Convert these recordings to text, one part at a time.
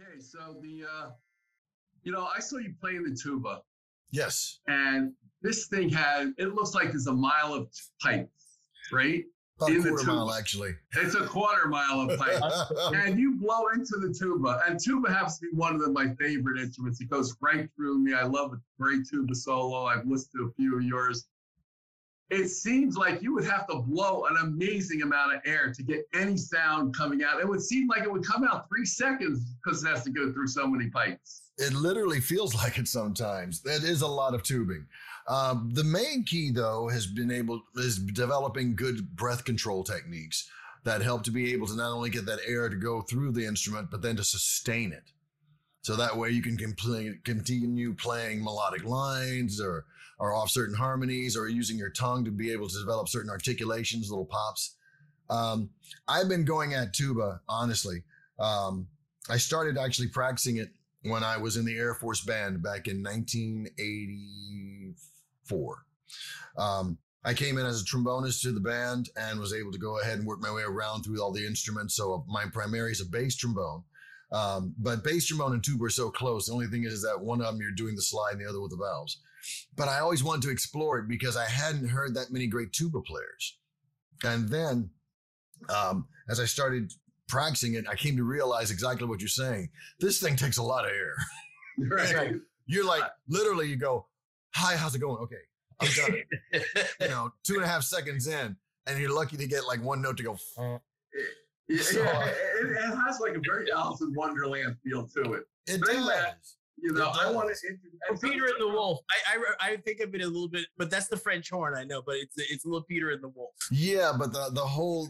Okay, so the I saw you playing the tuba. Yes. And this thing had, it looks like there's a mile of pipe, right? About in a quarter mile, actually. It's a quarter mile of pipe. And you blow into the tuba. And tuba happens to be one of my favorite instruments. It goes right through me. I love a great tuba solo. I've listened to a few of yours. It seems like you would have to blow an amazing amount of air to get any sound coming out. It would seem like it would come out 3 seconds because it has to go through so many pipes. It literally feels like it sometimes. That is a lot of tubing. The main key, though, is developing good breath control techniques that help to be able to not only get that air to go through the instrument, but then to sustain it. So that way you can continue playing melodic lines or off certain harmonies or using your tongue to be able to develop certain articulations, little pops. I've been going at tuba, honestly. I started actually practicing it when I was in the Air Force Band back in 1984. I came in as a trombonist to the band and was able to go ahead and work my way around through all the instruments. So my primary is a bass trombone, but bass trombone and tuba are so close. The only thing is that one of them you're doing the slide and the other with the valves. But I always wanted to explore it because I hadn't heard that many great tuba players. And then as I started practicing it, I came to realize exactly what you're saying. This thing takes a lot of air. Right. You're like, literally, you go, hi, how's it going? Okay, I'm done. 2.5 seconds in, and you're lucky to get like one note to go. It has like a very Alice in Wonderland feel to it. It does. I want to introduce Peter and the Wolf. I think of it a little bit, but that's the French horn, I know, but it's a little Peter and the Wolf. Yeah, but the whole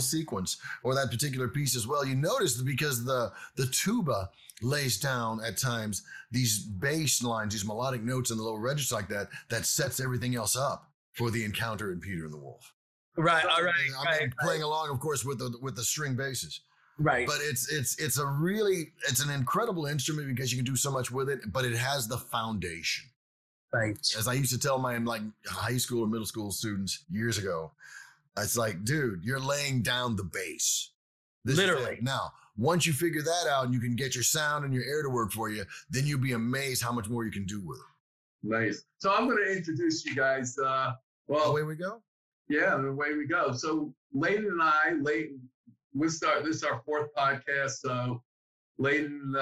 sequence or that particular piece as well, you notice because the tuba lays down at times these bass lines, these melodic notes in the low register like that sets everything else up for the encounter in Peter and the Wolf. Right, all right. Playing along, of course, with the string basses. Right. But it's an incredible instrument because you can do so much with it, but it has the foundation. Right. As I used to tell my high school or middle school students years ago, it's like, dude, you're laying down the bass. Literally. Now, once you figure that out and you can get your sound and your air to work for you, then you'll be amazed how much more you can do with it. Nice. So I'm going to introduce you guys. Away we go? Yeah, away we go. So Layton and I, we'll start. This is our fourth podcast. So, Layton,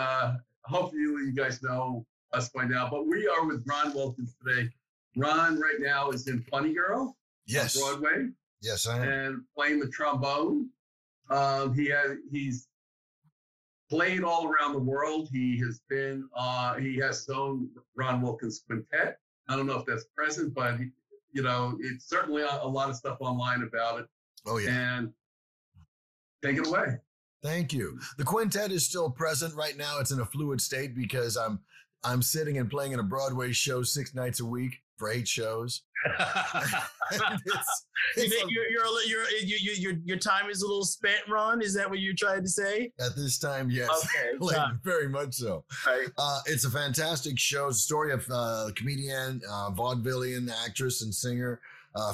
hopefully you guys know us by now, but we are with Ron Wilkins today. Ron, right now, is in Funny Girl. Yes. On Broadway. Yes, I am. And playing the trombone. He's played all around the world. He has his own Ron Wilkins Quintet. I don't know if that's present, but it's certainly a lot of stuff online about it. Oh, yeah. And take it away. Thank you. The quintet is still present right now. It's in a fluid state because I'm sitting and playing in a Broadway show 6 nights a week for 8 shows. Your time is a little spent, Ron? Is that what you're trying to say? At this time, yes. Okay, very much so. Right. It's a fantastic show. It's a story of comedian, vaudevillian, actress, and singer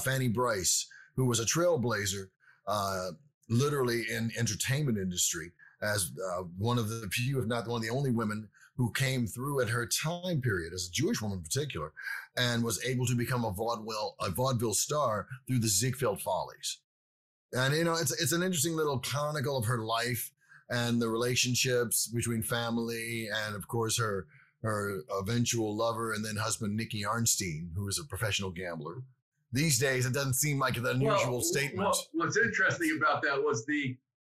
Fanny Brice, who was a trailblazer. Literally in entertainment industry as one of the few, if not one of the only women who came through at her time period as a Jewish woman in particular, and was able to become a vaudeville star through the Ziegfeld Follies. And, it's an interesting little chronicle of her life and the relationships between family and, of course, her eventual lover and then husband, Nikki Arnstein, who is a professional gambler. These days, it doesn't seem like an unusual statement. Well, what's interesting about that was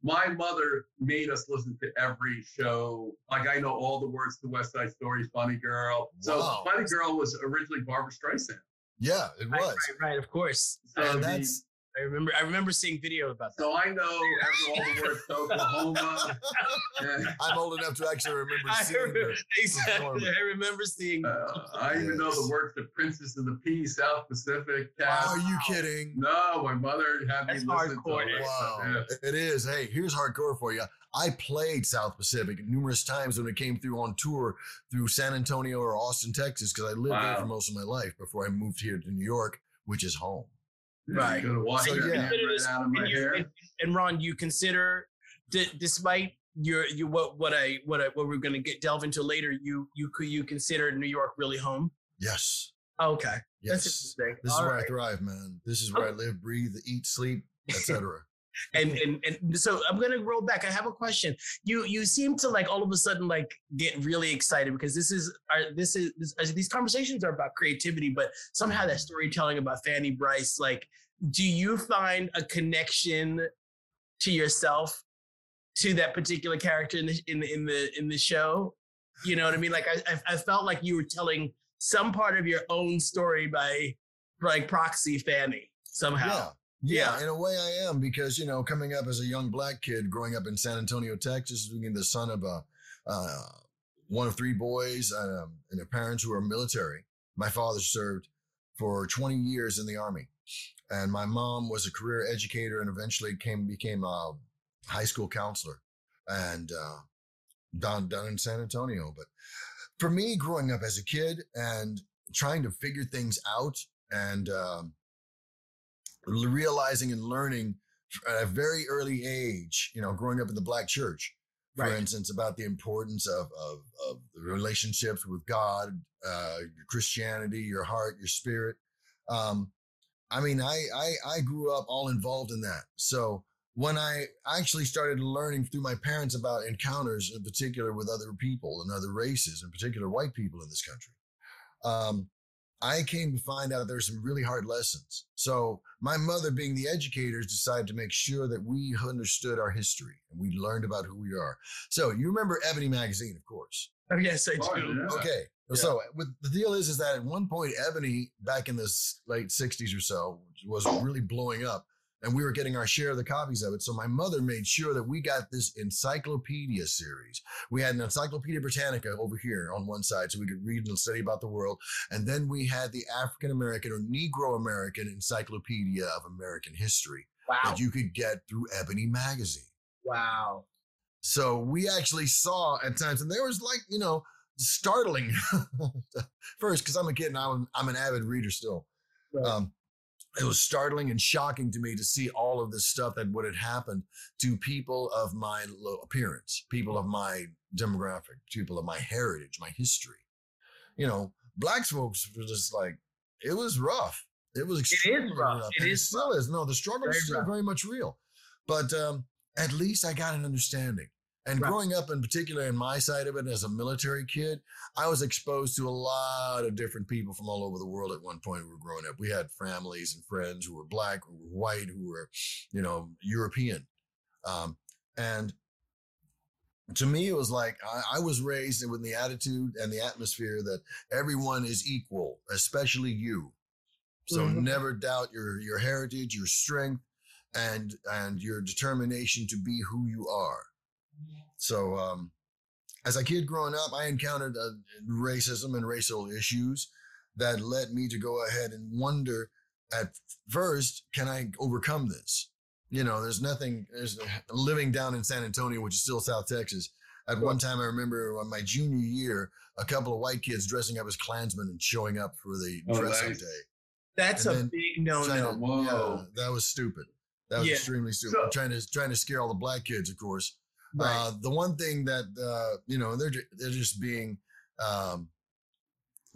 my mother made us listen to every show. Like, I know all the words to West Side Story, Funny Girl. So wow. Funny Girl was originally Barbara Streisand. Yeah, it was. Right, of course. So I remember seeing video about that. So I know all the words to Oklahoma. I'm old enough to actually remember seeing. I even know the words to Princess of the Pea, South Pacific. Cast. Wow, are you kidding? No, my mother had me listen to it. Wow, It is. Hey, here's hardcore for you. I played South Pacific numerous times when it came through on tour through San Antonio or Austin, Texas, because I lived there for most of my life before I moved here to New York, which is home. Right. So, Ron, you consider, despite you what we're going to get delve into later. You considered New York really home? Yes. Okay. Yes. That's interesting. This is where I thrive, man. This is where I live, breathe, eat, sleep, etc. And so I'm going to roll back. I have a question. You seem to like all of a sudden like get really excited because these conversations are about creativity, but somehow that storytelling about Fanny Brice, like, do you find a connection to yourself to that particular character in the show? You know what I mean? Like I felt like you were telling some part of your own story by like proxy Fanny somehow. Yeah. Yeah, in a way I am, because, you know, coming up as a young black kid, growing up in San Antonio, Texas, being the son of one of three boys and their parents who are military. My father served for 20 years in the Army, and my mom was a career educator and eventually became a high school counselor and down in San Antonio. But for me, growing up as a kid and trying to figure things out and realizing and learning at a very early age, you know, growing up in the black church, for instance, about the importance of the relationships with God, Christianity, your heart, your spirit. I grew up all involved in that. So when I actually started learning through my parents about encounters in particular with other people and other races, in particular white people in this country, I came to find out there's some really hard lessons. So my mother, being the educators, decided to make sure that we understood our history and we learned about who we are. So you remember Ebony magazine, of course. Oh, yes, I do. Okay. Yeah. So the deal is that at one point, Ebony, back in the late 60s or so, was really blowing up, and we were getting our share of the copies of it. So my mother made sure that we got this encyclopedia series. We had an Encyclopedia Britannica over here on one side so we could read and study about the world. And then we had the African-American or Negro-American Encyclopedia of American History that you could get through Ebony magazine. Wow. So we actually saw at times, and there was like, you know, startling first, because I'm a kid and I'm an avid reader still. Right. It was startling and shocking to me to see all of this stuff that would have happened to people of my appearance, people of my demographic, people of my heritage, my history. You know, black folks were just like, it was rough. It was extremely rough. It still is. No, the struggle is still very much real. But at least I got an understanding. And growing up in particular in my side of it as a military kid, I was exposed to a lot of different people from all over the world at one point we were growing up. We had families and friends who were black, who were white, who were, you know, European. And to me, it was like I was raised with the attitude and the atmosphere that everyone is equal, especially you. So never doubt your heritage, your strength, and your determination to be who you are. So as a kid growing up, I encountered racism and racial issues that led me to go ahead and wonder at first, can I overcome this? You know, there's living down in San Antonio, which is still South Texas. At one time, I remember on my junior year, a couple of white kids dressing up as Klansmen and showing up for the dress-up day. That's a big no-no. Whoa. Yeah, that was stupid. That was extremely stupid. So, trying to scare all the black kids, of course. Right. The one thing that, you know, they're just being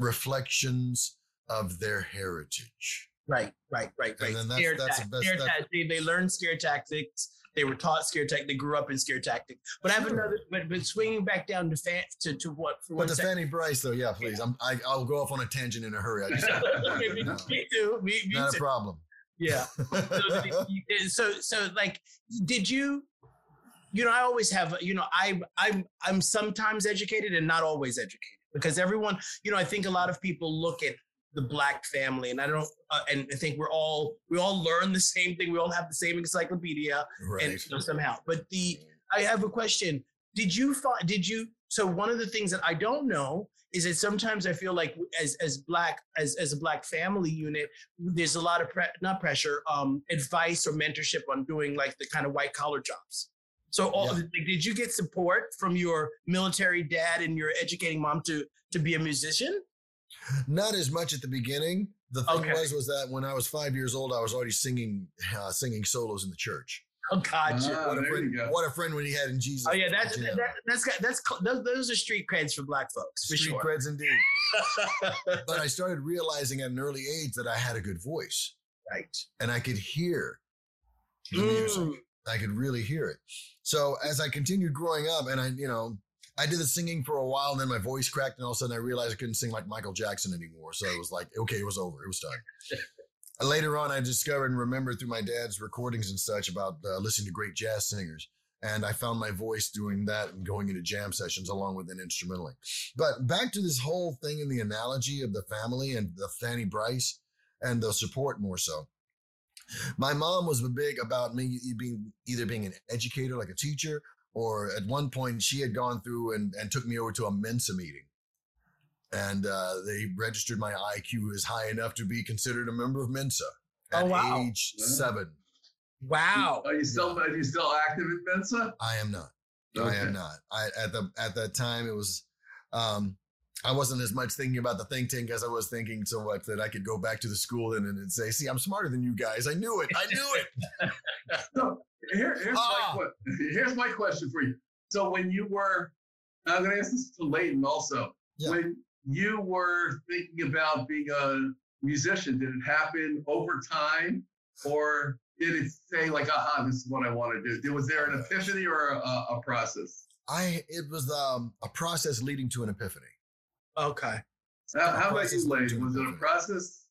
reflections of their heritage. Right. And then they learned scare tactics. They were taught scare tactics. They grew up in scare tactics. But I have another, but swinging back down to what? Fanny Brice, though, yeah, please. I'll go off on a tangent in a hurry. Me too. Not a problem. Yeah. So like, did you... You know, I always have, you know, I'm sometimes educated and not always educated, because everyone, you know, I think a lot of people look at the black family and I think we all learn the same thing. We all have the same encyclopedia and you know, somehow, but I have a question. So one of the things that I don't know is that sometimes I feel like as a black family unit, there's a lot of advice or mentorship on doing like the kind of white collar jobs. So did you get support from your military dad and your educating mom to be a musician? Not as much at the beginning. The thing was that when I was 5 years old, I was already singing solos in the church. Concaggia. What a friend we had in Jesus. Oh yeah, those are street creds for black folks. Street creds indeed. But I started realizing at an early age that I had a good voice. Right. And I could hear the music. I could really hear it. So as I continued growing up, and I did the singing for a while, and then my voice cracked, and all of a sudden I realized I couldn't sing like Michael Jackson anymore. So it was like, okay, it was over. It was done. Later on, I discovered and remembered through my dad's recordings and such about listening to great jazz singers. And I found my voice doing that and going into jam sessions along with an instrumentally. But back to this whole thing and the analogy of the family and the Fanny Brice and the support more so. My mom was big about me being an educator, like a teacher, or at one point she had gone through and took me over to a Mensa meeting. And they registered my IQ as high enough to be considered a member of Mensa at age 7. Wow. Are you still active in Mensa? I am not. Okay. I am not. At that time, it was I wasn't as much thinking about the think tank as I was thinking so much that I could go back to the school and say, see, I'm smarter than you guys. I knew it. So here's my question for you. So when you were, I'm going to ask this to Leighton also. Yeah. When you were thinking about being a musician, did it happen over time, or did it say like, aha, this is what I want to do? Was there an epiphany or a process? It was a process leading to an epiphany. Okay. So how about you, Leighton? Was it a process?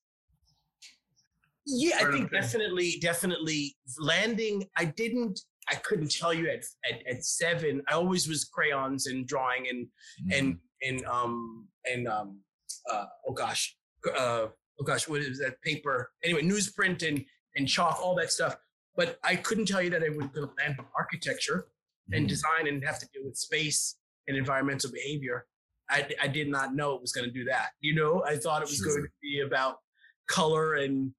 Yeah, I think definitely landing. I couldn't tell you at 7. I always was crayons and drawing and what is that paper? Anyway, newsprint and chalk, all that stuff. But I couldn't tell you that I was going to land on architecture and design and have to deal with space and environmental behavior. I did not know it was going to do that. I thought it was going to be about color and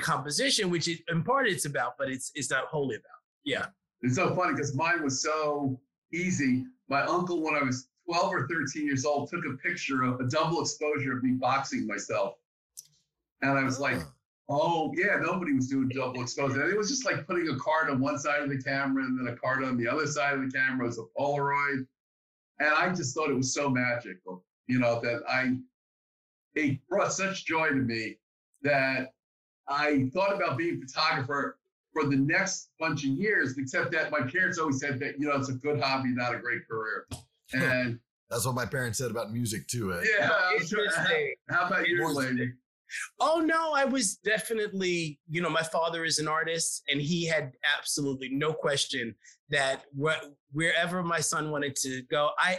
composition, which it, in part it's about, but it's not wholly about. Yeah. It's so funny because mine was so easy. My uncle, when I was 12 or 13 years old, took a picture of a double exposure of me boxing myself. And I was like, oh, yeah, nobody was doing double exposure. And it was just like putting a card on one side of the camera and then a card on the other side of the camera. It was a Polaroid. And I just thought it was so magical, that it brought such joy to me that I thought about being a photographer for the next bunch of years, except that my parents always said that, it's a good hobby, not a great career. And that's what my parents said about music too. Yeah. How about you, Leighton? Oh no, I was definitely, my father is an artist, and he had absolutely no question that wherever my son wanted to go, I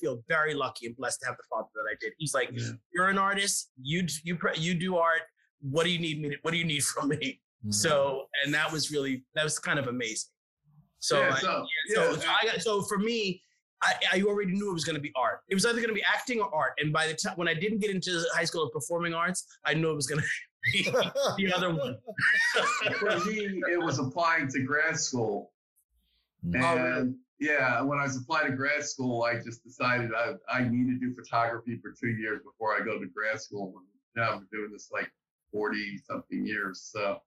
feel very lucky and blessed to have the father that I did. He's like, You're an artist. You do art. What do you need from me? Mm-hmm. So, and that was kind of amazing. So for me, I already knew it was going to be art. It was either going to be acting or art. And by the time when I didn't get into high school of performing arts, I knew it was going to be the other one. For me, it was applying to grad school. And when I was applying to grad school, I just decided I need to do photography for 2 years before I go to grad school. Now I've been doing this like 40 something years. So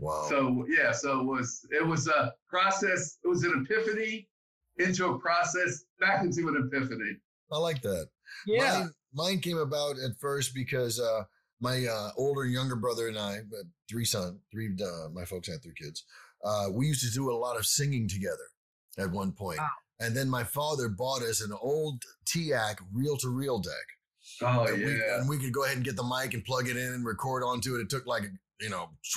Wow. So it was a process. It was an epiphany into a process back into an epiphany. I like that. Yeah. Mine came about at first because my older and younger brother and I, my folks had 3 kids. We used to do a lot of singing together at one point. Wow. And then my father bought us an old TAC reel-to-reel deck. Oh, and we could go ahead and get the mic and plug it in and record onto it. It took like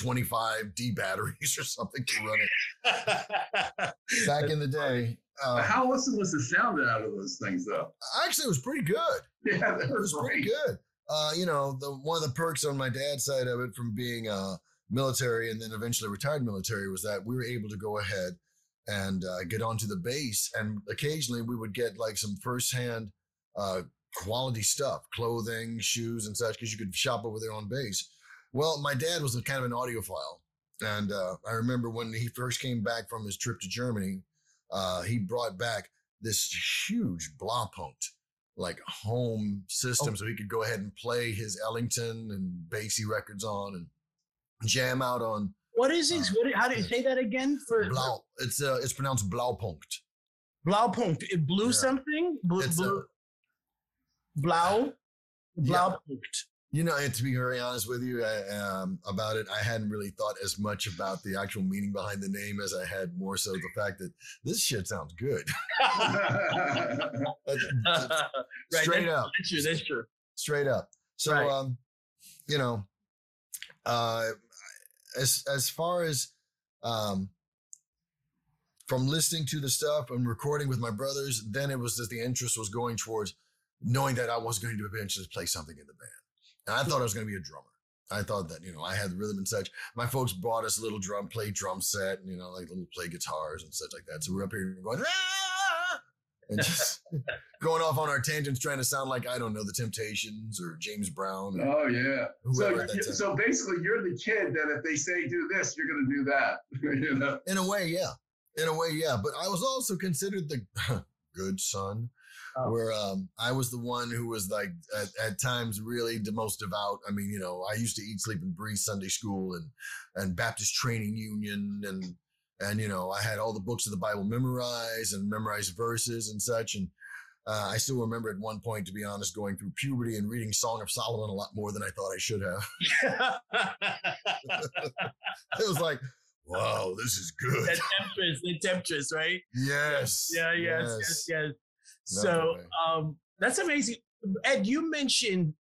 25 D batteries or something to run it. Back in the day. How awesome was the sound out of those things, though? Actually, it was pretty good. Yeah, it was pretty good. One of the perks on my dad's side of it from being military and then eventually retired military was that we were able to go ahead and get onto the base. And occasionally we would get like some firsthand quality stuff, clothing, shoes, and such, because you could shop over there on base. Well, my dad was kind of an audiophile, and I remember when he first came back from his trip to Germany, he brought back this huge Blaupunkt, like home system, so he could go ahead and play his Ellington and Basie records on, and jam out on. What is it? How do you say that again? It's pronounced Blaupunkt. Blaupunkt. It blew something? Blaupunkt. You know, to be very honest with you about it, I hadn't really thought as much about the actual meaning behind the name as I had more so the fact that this shit sounds good. Straight up. That's true. Straight up. So, right. You know, as far as from listening to the stuff and recording with my brothers, then it was that the interest was going towards knowing that I was going to eventually play something in the band. And I thought I was going to be a drummer. I thought that, you know, I had the rhythm and such. My folks bought us a little drum set, and, you know, like little play guitars and such like that. So we're up here going, ah! And just going off on our tangents, trying to sound like, I don't know, the Temptations or James Brown. Or So basically you're the kid that if they say do this, you're going to do that. You know? In a way, yeah. But I was also considered the good son. Oh. Where I was the one who was like at times really the most devout. I mean, you know, I used to eat, sleep, and breathe Sunday school and Baptist Training Union and you know, I had all the books of the Bible memorized and memorized verses and such. And I still remember at one point, to be honest, going through puberty and reading Song of Solomon a lot more than I thought I should have. It was like, wow, this is good. The temptress, right? Yes. Yeah. Yes. So that's amazing. Ed, you mentioned,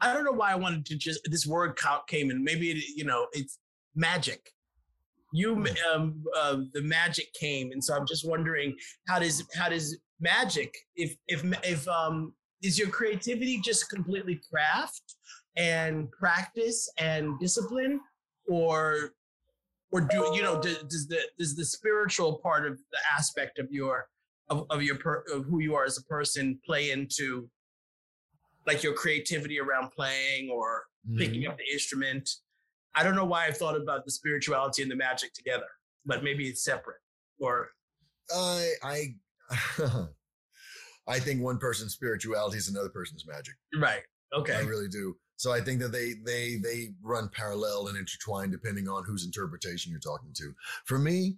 I don't know why I wanted to just, this word came in. Maybe, it's magic. The magic came. And so I'm just wondering, how does magic, if is your creativity just completely craft and practice and discipline, or does the spiritual part of the aspect of your, of who you are as a person play into like your creativity around playing or picking up the instrument? I don't know why I thought about the spirituality and the magic together, but maybe it's separate. Or I think one person's spirituality is another person's magic. Right. Okay. I really do. So I think that they run parallel and intertwined depending on whose interpretation you're talking to. For me,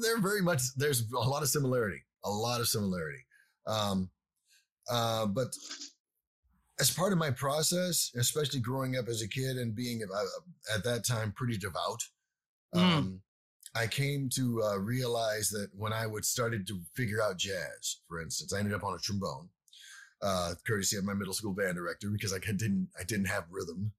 there's a lot of similarity. But as part of my process, especially growing up as a kid and being at that time pretty devout, I came to realize that when I started to figure out jazz, for instance, I ended up on a trombone, courtesy of my middle school band director, because I didn't have rhythm.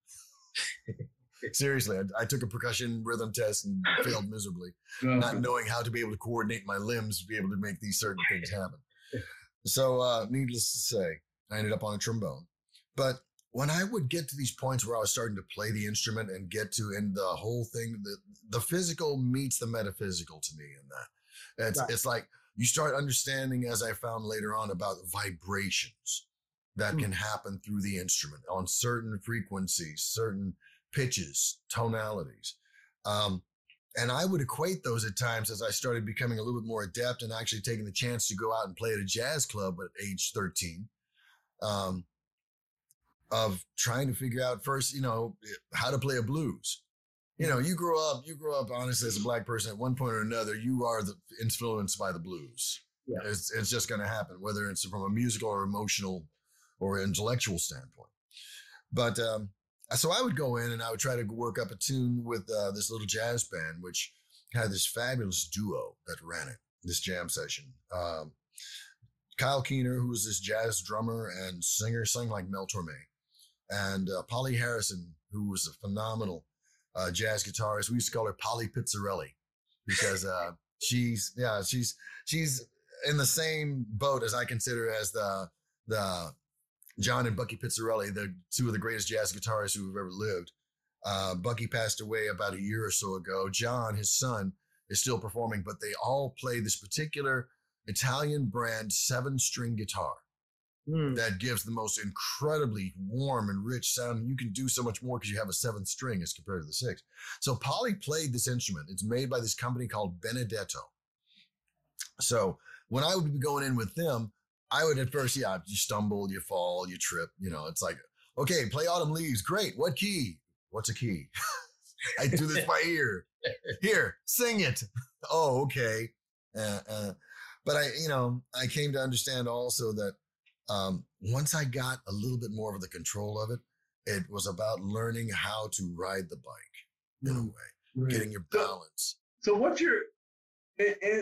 Seriously, I took a percussion rhythm test and failed miserably, not knowing how to be able to coordinate my limbs to be able to make these certain things happen. So needless to say, I ended up on a trombone. But when I would get to these points where I was starting to play the instrument and get to in the whole thing, the physical meets the metaphysical to me in that. It's like you start understanding, as I found later on, about vibrations that can happen through the instrument on certain frequencies, certain pitches, tonalities. And I would equate those at times as I started becoming a little bit more adept and actually taking the chance to go out and play at a jazz club at age 13, of trying to figure out first, how to play a blues. You know, you grow up, honestly, as a Black person at one point or another, you are influenced by the blues. Yeah. It's just going to happen, whether it's from a musical or emotional or intellectual standpoint. But, so I would go in and I would try to work up a tune with this little jazz band, which had this fabulous duo that ran it, this jam session. Kyle Keener, who was this jazz drummer and singer, sang like Mel Torme. And Polly Harrison, who was a phenomenal jazz guitarist. We used to call her Polly Pizzarelli because she's in the same boat as I consider as the John and Bucky Pizzarelli, the two of the greatest jazz guitarists who have ever lived. Bucky passed away about a year or so ago. John, his son, is still performing, but they all play this particular Italian brand 7-string guitar that gives the most incredibly warm and rich sound. You can do so much more because you have a 7th string as compared to the 6th. So Polly played this instrument. It's made by this company called Benedetto. So when I would be going in with them, I would at first, you stumble, you fall, you trip. It's like, okay, play Autumn Leaves. Great. What key? What's a key? I do this by ear. Here, sing it. Oh, okay. But I came to understand also that once I got a little bit more of the control of it, it was about learning how to ride the bike in a way, right. Getting your balance. So what's your,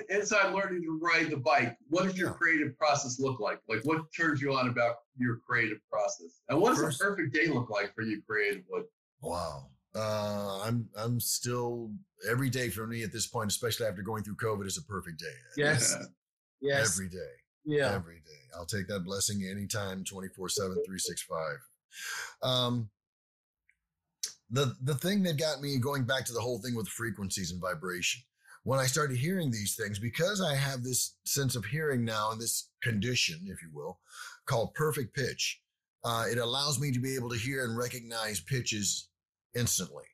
inside learning to ride the bike, what does your creative process look like? Like what turns you on about your creative process? And what does a perfect day look like for you creatively? Wow. I'm still, every day for me at this point, especially after going through COVID, is a perfect day. Yes. Yes. Every day. Yeah. Every day. I'll take that blessing anytime, 24/7, 365. The thing that got me going back to the whole thing with frequencies and vibration, when I started hearing these things, because I have this sense of hearing now and this condition, if you will, called perfect pitch, it allows me to be able to hear and recognize pitches instantly,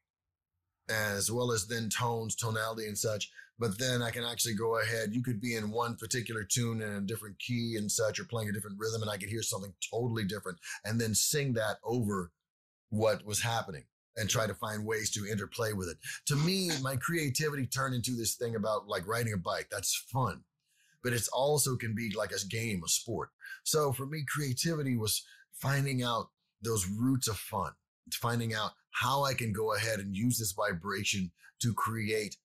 as well as then tones, tonality and such. But then I can actually go ahead. You could be in one particular tune in a different key and such, or playing a different rhythm, and I could hear something totally different and then sing that over what was happening and try to find ways to interplay with it. To me, my creativity turned into this thing about like riding a bike. That's fun, but it's also can be like a game, a sport. So for me, creativity was finding out those roots of fun, finding out how I can go ahead and use this vibration to create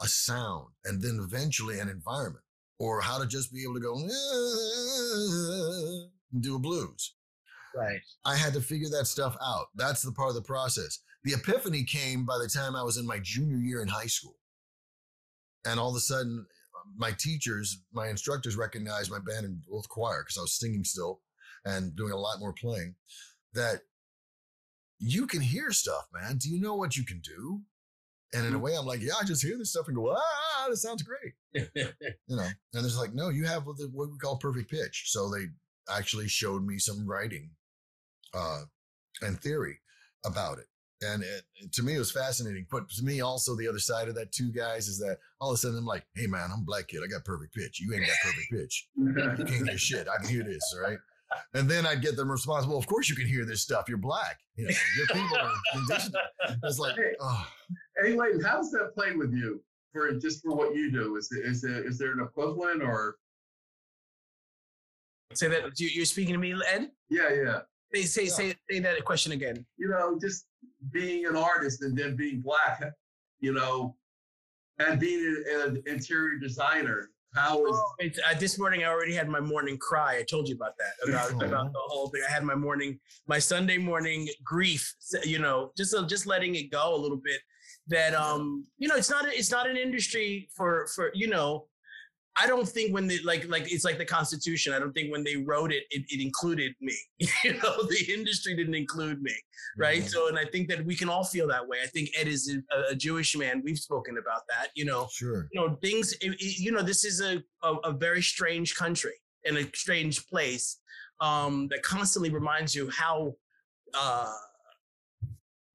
a sound and then eventually an environment, or how to just be able to go and do a blues. Right. I had to figure that stuff out. That's the part of the process. The epiphany came by the time I was in my junior year in high school. And all of a sudden, my teachers, my instructors recognized my band in both choir, because I was singing still and doing a lot more playing, that you can hear stuff, man. Do you know what you can do? And in a way, I'm like, yeah, I just hear this stuff and go, ah, that sounds great. And there's like, no, you have what we call perfect pitch. So they actually showed me some writing and theory about it. And it, to me, it was fascinating. But to me, also the other side of that too, guys, is that all of a sudden I'm like, hey, man, I'm a black kid. I got perfect pitch. You ain't got perfect pitch. You can't hear shit. I can hear this, all right? And then I'd get them responsible. Of course you can hear this stuff. You're black. You know, your people are conditioned. It's like, oh. Hey, Layton, how does that play with you for what you do? Is there an equivalent or? Say that you're speaking to me, Ed? Yeah. Say that question again. Just being an artist and then being black, and being an interior designer. How is this morning? I already had my morning cry. I told you about that, about the whole thing. I had my Sunday morning grief. Just letting it go a little bit. That it's not an industry for. I don't think when they like it's like the Constitution. I don't think when they wrote it, it included me. The industry didn't include me, right? Mm-hmm. So, and I think that we can all feel that way. I think Ed is a Jewish man. We've spoken about that. Sure. Things. This is a very strange country and a strange place that constantly reminds you how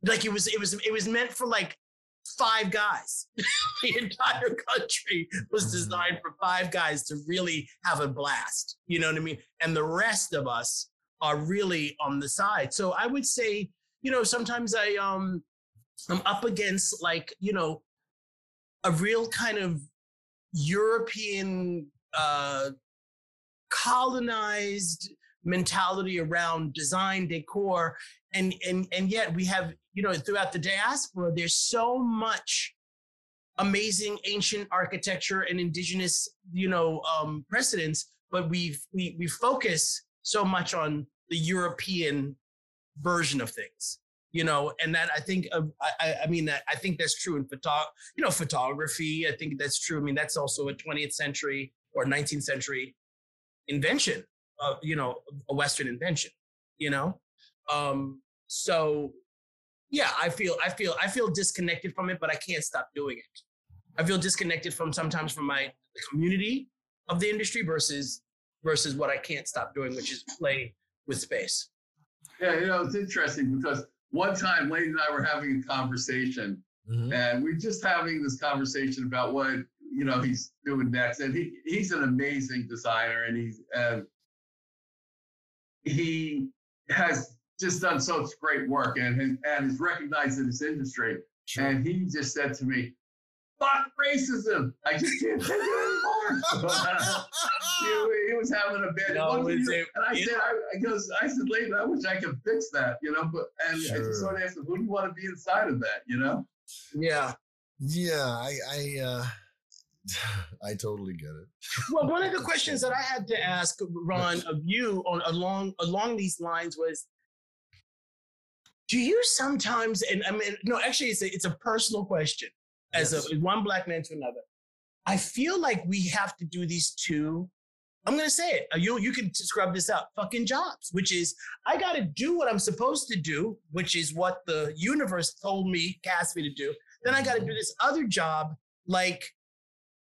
it was meant for like. 5 guys. The entire country was designed for 5 guys to really have a blast. You know what I mean? And the rest of us are really on the side. So I would say, sometimes I'm up against a real kind of European colonized mentality around design, decor, and yet we have, throughout the diaspora, there's so much amazing ancient architecture and indigenous, precedents, but we focus so much on the European version of things, and that I think, I think that's true in photography. I think that's true. I mean, that's also a 20th century or 19th century invention, a Western invention, so. Yeah, I feel disconnected from it, but I can't stop doing it. I feel disconnected from my community of the industry versus what I can't stop doing, which is play with space. Yeah, it's interesting because one time Lady and I were having a conversation, and we're just having this conversation about what he's doing next, and he's an amazing designer, and he has just done such great work and is recognized in this industry. Sure. And he just said to me, "Fuck racism! I just can't take it anymore." He was having a bad and I said later, I wish I could fix that, you know. But I just sort of asked him, wouldn't want to be inside of that, you know? Yeah, yeah. I totally get it. Well, one of the questions that I had to ask Ron of you along these lines was, do you sometimes? And I mean, no, actually, it's a personal question. As one black man to another, I feel like we have to do these two, I'm going to say it, you can scrub this out, fucking jobs, which is, I got to do what I'm supposed to do, which is what the universe told me, cast me to do. Then I got to do this other job, like,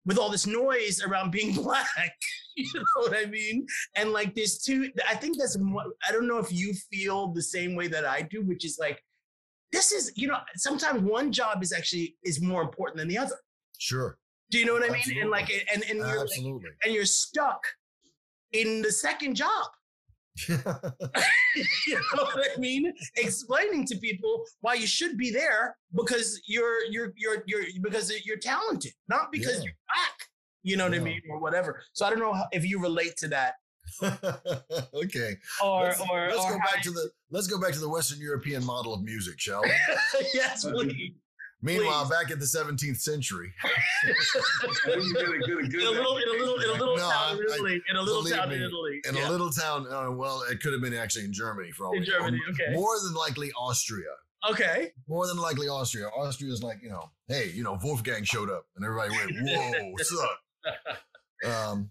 with all this noise around being black, you know what I mean? And like there's two, I think that's, I don't know if you feel the same way that I do, which is like, this is, you know, sometimes one job is more important than the other. Sure. Do you know what I mean? Absolutely. And like, and you're absolutely, like, and you're stuck in the second job. You know what I mean? Explaining to people why you should be there because you're because you're talented, not because you're black. You know what I mean, or whatever. So I don't know if you relate to that. Okay. Let's go back to the Western European model of music, shall we? Yes, please. Meanwhile, back at the 17th century. In a little town in Italy. In a little town, well, it could have been actually in Germany for all we know. In Germany, okay. More than likely Austria. Okay. More than likely Austria. Austria's like, Wolfgang showed up and everybody went, whoa, what's up?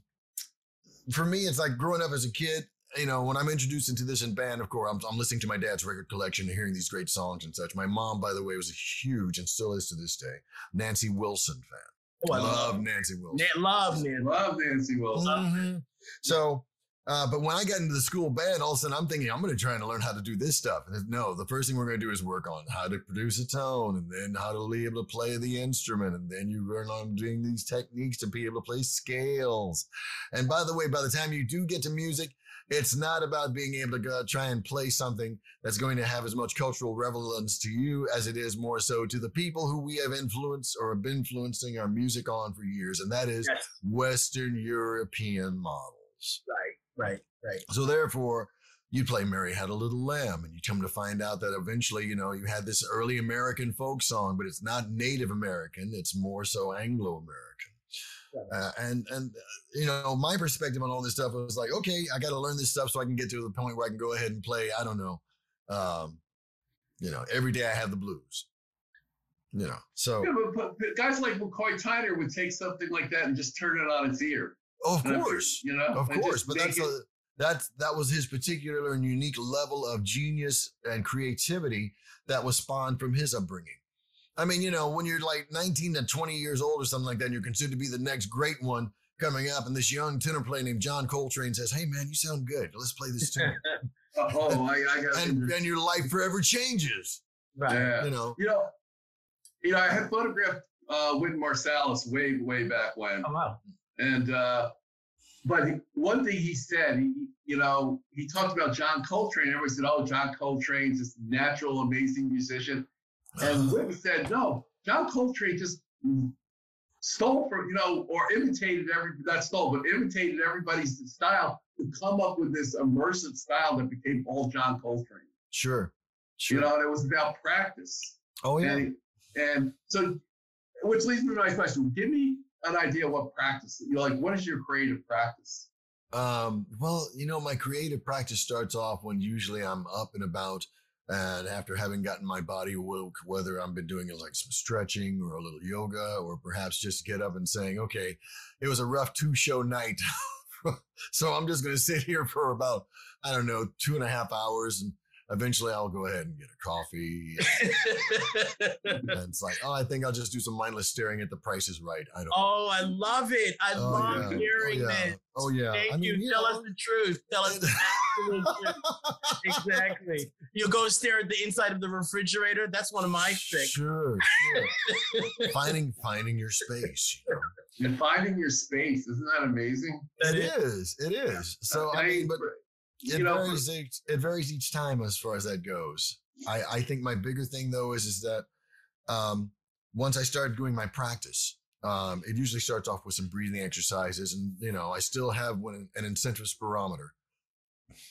For me, it's like growing up as a kid, you know, when I'm introduced into this in band, of course, I'm listening to my dad's record collection and hearing these great songs and such. My mom, by the way, was a huge, and still is to this day, Nancy Wilson fan. Oh, I love Nancy Wilson. Love Nancy Wilson. Mm-hmm. So, but when I got into the school band, all of a sudden I'm thinking, I'm going to try and learn how to do this stuff. And no, the first thing we're going to do is work on how to produce a tone and then how to be able to play the instrument. And then you learn on doing these techniques to be able to play scales. And by the way, by the time you do get to music, it's not about being able to go try and play something that's going to have as much cultural relevance to you as it is more so to the people who we have influenced or have been influencing our music on for years. And that is Western European models. Right. So therefore, you play Mary Had a Little Lamb, and you come to find out that eventually, you know, you had this early American folk song, but it's not Native American. It's more so Anglo-American. My perspective on all this stuff was like, okay, I got to learn this stuff so I can get to the point where I can go ahead and play. I don't know. Every day I have the blues. You know, so but guys like McCoy Tyner would take something like that and just turn it on its ear. Of course, that was his particular and unique level of genius and creativity that was spawned from his upbringing. I mean, you know, when you're like 19 to 20 years old or something like that, and you're considered to be the next great one coming up, and this young tenor player named John Coltrane says, "Hey, man, you sound good. Let's play this tune." And your life forever changes. Right. Yeah. You know, I had photographed Wynton Marsalis way, way back when. Oh, wow. And but one thing he said, he talked about John Coltrane. Everybody said, "Oh, John Coltrane's this natural, amazing musician." And Whitney said, no, John Coltrane just stole from, or imitated everybody's style to come up with this immersive style that became all John Coltrane. Sure. You know, and it was about practice. Oh, yeah. And so, which leads me to my question. Give me an idea of what practice, what is your creative practice? My creative practice starts off when usually I'm up and about. And after having gotten my body woke, whether I've been doing like some stretching or a little yoga, or perhaps just get up and saying, okay, it was a rough 2-show night. So I'm just going to sit here for about, 2.5 hours. And eventually I'll go ahead and get a coffee. And it's like, I think I'll just do some mindless staring at The Price is Right. I don't know. Oh, I love it. I love hearing that. Oh, yeah. Tell us the truth. Tell us the absolute truth. Exactly. You'll go stare at the inside of the refrigerator. That's one of my tricks. Sure. Finding your space. And finding your space. Isn't that amazing? It is. So, it varies each time as far as that goes. I think my bigger thing, though, is that once I started doing my practice, it usually starts off with some breathing exercises. And, you know, I still have an incentric spirometer,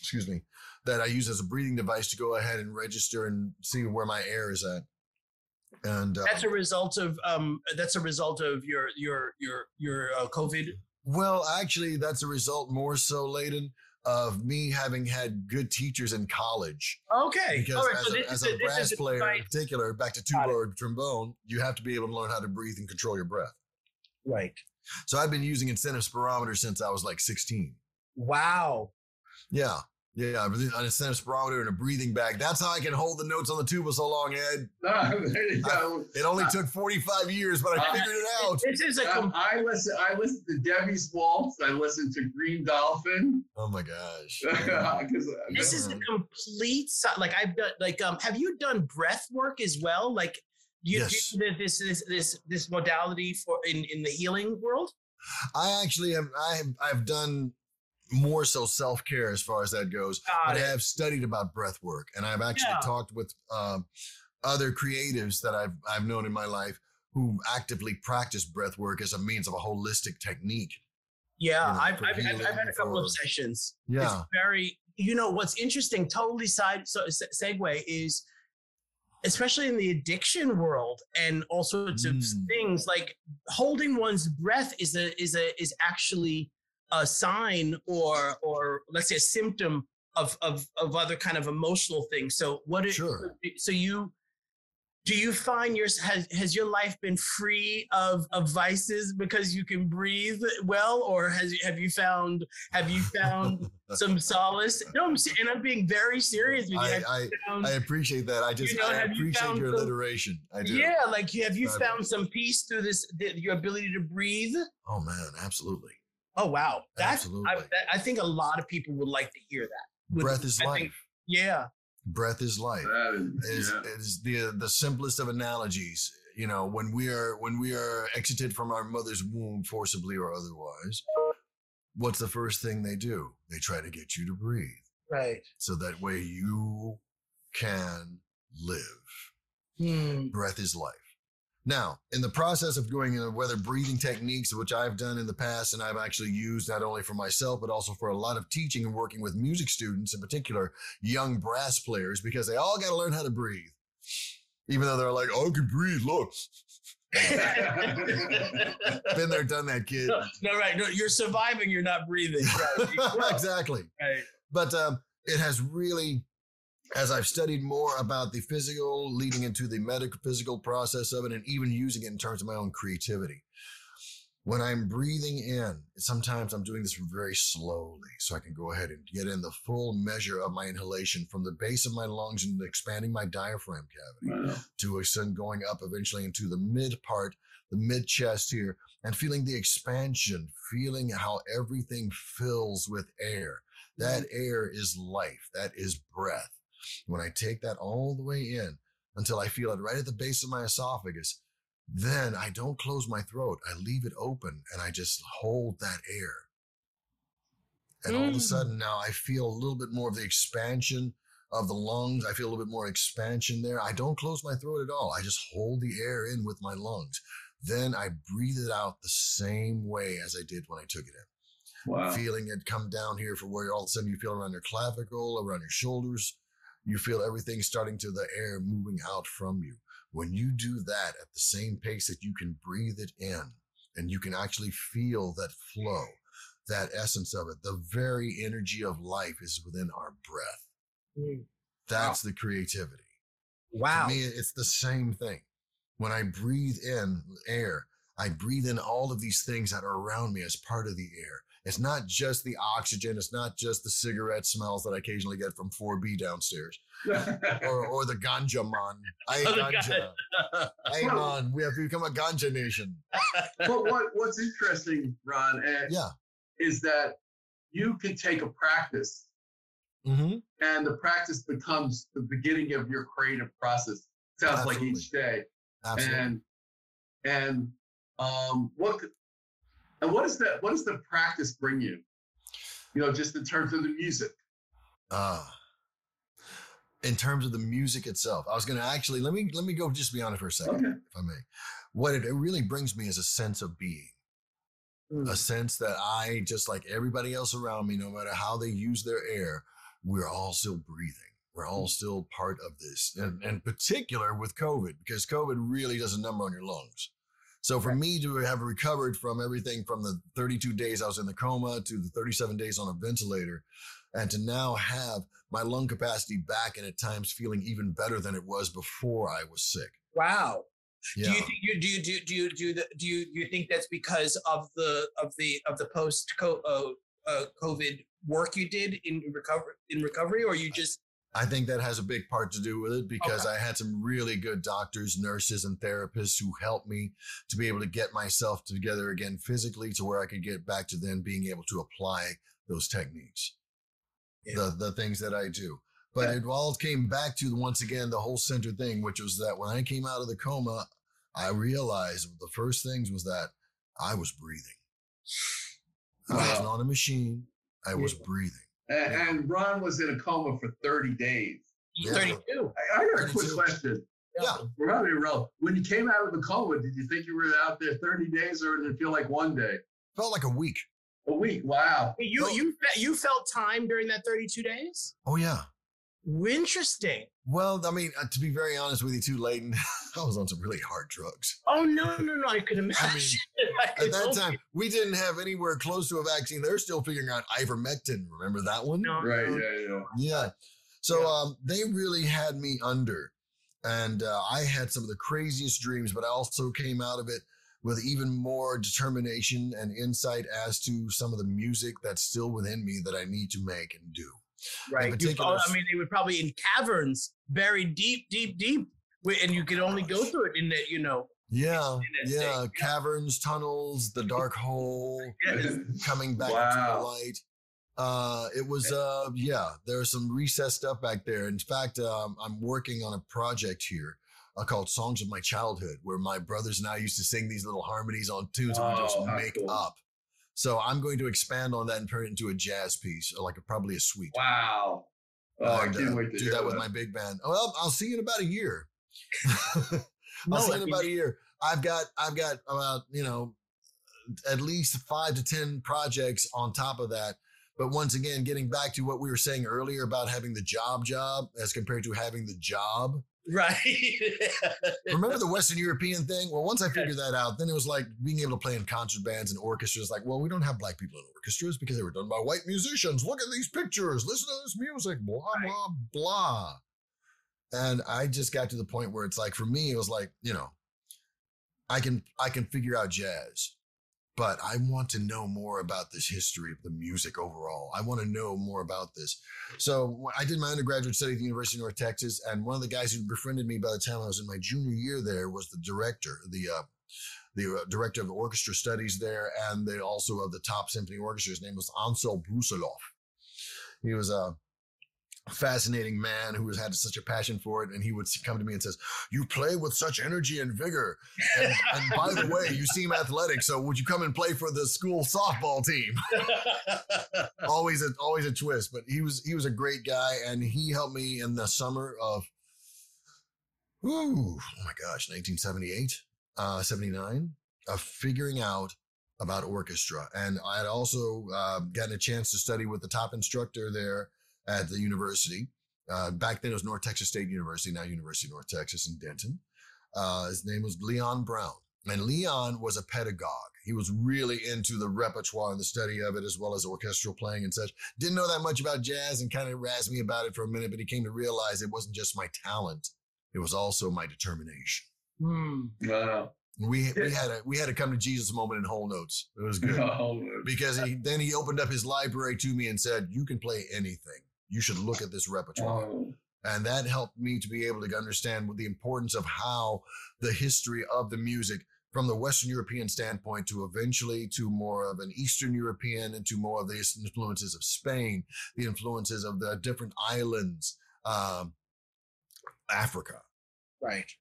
excuse me, that I use as a breathing device to go ahead and register and see where my air is at. And that's a result of your COVID. Well, actually, that's a result more so, Layden, of me having had good teachers in college. Okay. Because as a brass player in particular, back to tuba or trombone, you have to be able to learn how to breathe and control your breath. Right. So I've been using incentive spirometer since I was like 16. Wow. Yeah. Yeah, an incentive spirometer and a breathing bag. That's how I can hold the notes on the tuba so long, Ed. There you go. It only took 45 years, but I figured it out. This is I listened to Debbie's Waltz. I listened to Green Dolphin. Oh my gosh! This is a complete I've done have you done breath work as well? Like yes. Do this modality for in the healing world? I actually am. I've done. More so self-care as far as that goes. But I have studied about breath work, and I've actually talked with other creatives that I've known in my life who actively practice breath work as a means of a holistic technique. Yeah, I've had a couple of sessions. Yeah. It's very, what's interesting, totally segue is, especially in the addiction world and all sorts of things, like holding one's breath is actually a sign or let's say a symptom of other kind of emotional things. So do you find has your life been free of vices because you can breathe well, or have you found some solace? No, I'm being very serious with you. I appreciate that. I appreciate your alliteration. I do. Yeah, have you found some peace through this, your ability to breathe? Oh man, absolutely. Oh, wow. I think a lot of people would like to hear that. Breath is life. Breath is life. It is the simplest of analogies. You know, when we are exited from our mother's womb, forcibly or otherwise, what's the first thing they do? They try to get you to breathe. Right. So that way you can live. Breath is life. Now, in the process of doing whether breathing techniques, which I've done in the past and I've actually used not only for myself, but also for a lot of teaching and working with music students, in particular, young brass players, because they all got to learn how to breathe, even though they're like, oh, I can breathe, look. Been there, done that, kid. No, right. No, you're surviving. You're not breathing. Right? Exactly. Right. But it has really... As I've studied more about the physical, leading into the metaphysical process of it, and even using it in terms of my own creativity. When I'm breathing in, sometimes I'm doing this very slowly so I can go ahead and get in the full measure of my inhalation from the base of my lungs and expanding my diaphragm cavity to ascend, going up eventually into the mid part, the mid chest here, and feeling the expansion, feeling how everything fills with air. That air is life. That is breath. When I take that all the way in until I feel it right at the base of my esophagus, then I don't close my throat. I leave it open and I just hold that air. And all of a sudden now I feel a little bit more of the expansion of the lungs. I feel a little bit more expansion there. I don't close my throat at all. I just hold the air in with my lungs. Then I breathe it out the same way as I did when I took it in. Wow. Feeling it come down here for where all of a sudden you feel around your clavicle, around your shoulders. You feel everything starting to the air moving out from you. When you do that at the same pace that you can breathe it in, and you can actually feel that flow, that essence of it, the very energy of life is within our breath. That's the creativity. Wow. To me, it's the same thing. When I breathe in air, I breathe in all of these things that are around me as part of the air. It's not just the oxygen. It's not just the cigarette smells that I occasionally get from 4B downstairs, or the ganja man. I ganja. Hey man, we have become a ganja nation. But what's interesting, Ron, is that you can take a practice, and the practice becomes the beginning of your creative process. Sounds absolutely. Like each day, absolutely. And what is that? What does the practice bring you? You know, just in terms of the music. in terms of the music itself. I was going to actually, let me go just be honest for a second, okay, if I may. What it really brings me is a sense of being. A sense that I, just like everybody else around me, no matter how they use their air, we're all still breathing. We're all still part of this. And in particular with COVID, because COVID really does a number on your lungs. So for me to have recovered from everything from the 32 days I was in the coma to the 37 days on a ventilator, and to now have my lung capacity back and at times feeling even better than it was before I was sick. Wow. Yeah. Do you think that's because of the post COVID work you did in recovery, or you just? I think that has a big part to do with it, because I had some really good doctors, nurses, and therapists who helped me to be able to get myself together again physically, to where I could get back to then being able to apply those techniques, the things that I do. But it all came back to, once again, the whole center thing, which was that when I came out of the coma, I realized the first things was that I was breathing. Wow. I was not a machine. I was breathing. And Ron was in a coma for 30 days. Yeah. 32. I got a quick question. Yeah. When you came out of the coma, did you think you were out there 30 days, or did it feel like one day? Felt like a week. A week. Wow. You felt time during that 32 days? Oh, yeah. Interesting. Well, I mean, to be very honest with you too, Layton, I was on some really hard drugs. Oh, no, I could imagine. At that time, we didn't have anywhere close to a vaccine. They're still figuring out ivermectin. Remember that one? No, right, no. Yeah. So they really had me under. And I had some of the craziest dreams, but I also came out of it with even more determination and insight as to some of the music that's still within me that I need to make and do. Right. They were probably in caverns, buried deep, and you could only go through it in that, in that caverns, tunnels, the dark hole, coming back into the light. It was, there's some recessed stuff back there. In fact, I'm working on a project here called Songs of My Childhood, where my brothers and I used to sing these little harmonies on tunes and we just make up. So I'm going to expand on that and turn it into a jazz piece, or probably a suite. Wow. Oh, and I can't wait to do that with my big band. Oh, well, I'll see you in about a year. I've got about, at least 5 to 10 projects on top of that. But once again, getting back to what we were saying earlier about having the job as compared to having the job. Right. Remember the Western European thing? Well, once I figured that out, then it was like being able to play in concert bands and orchestras. Like, well, we don't have black people in orchestras because they were done by white musicians. Look at these pictures. Listen to this music. Blah, blah, blah. And I just got to the point where it's like, for me, it was like, I can figure out jazz, but I want to know more about this history of the music overall. I want to know more about this. So I did my undergraduate study at the University of North Texas, and one of the guys who befriended me by the time I was in my junior year there was the director, the director of orchestra studies there, and they also of the top symphony orchestra. His name was Ansel Brusilov. He was a fascinating man who has had such a passion for it, and he would come to me and says, "You play with such energy and vigor, and by the way, you seem athletic, so would you come and play for the school softball team?" always a twist, but he was a great guy, and he helped me in the summer of 1978 79 of figuring out about orchestra. And I had also gotten a chance to study with the top instructor there at the university. Back then it was North Texas State University, now University of North Texas in Denton. His name was Leon Brown. And Leon was a pedagogue. He was really into the repertoire and the study of it, as well as orchestral playing and such. Didn't know that much about jazz and kind of razzed me about it for a minute, but he came to realize it wasn't just my talent. It was also my determination. Wow. We had a come to Jesus moment in whole notes. It was good. Because he opened up his library to me and said, "You can play anything. You should look at this repertoire." And that helped me to be able to understand the importance of how the history of the music from the Western European standpoint to eventually to more of an Eastern European and to more of the influences of Spain, the influences of the different islands, Africa,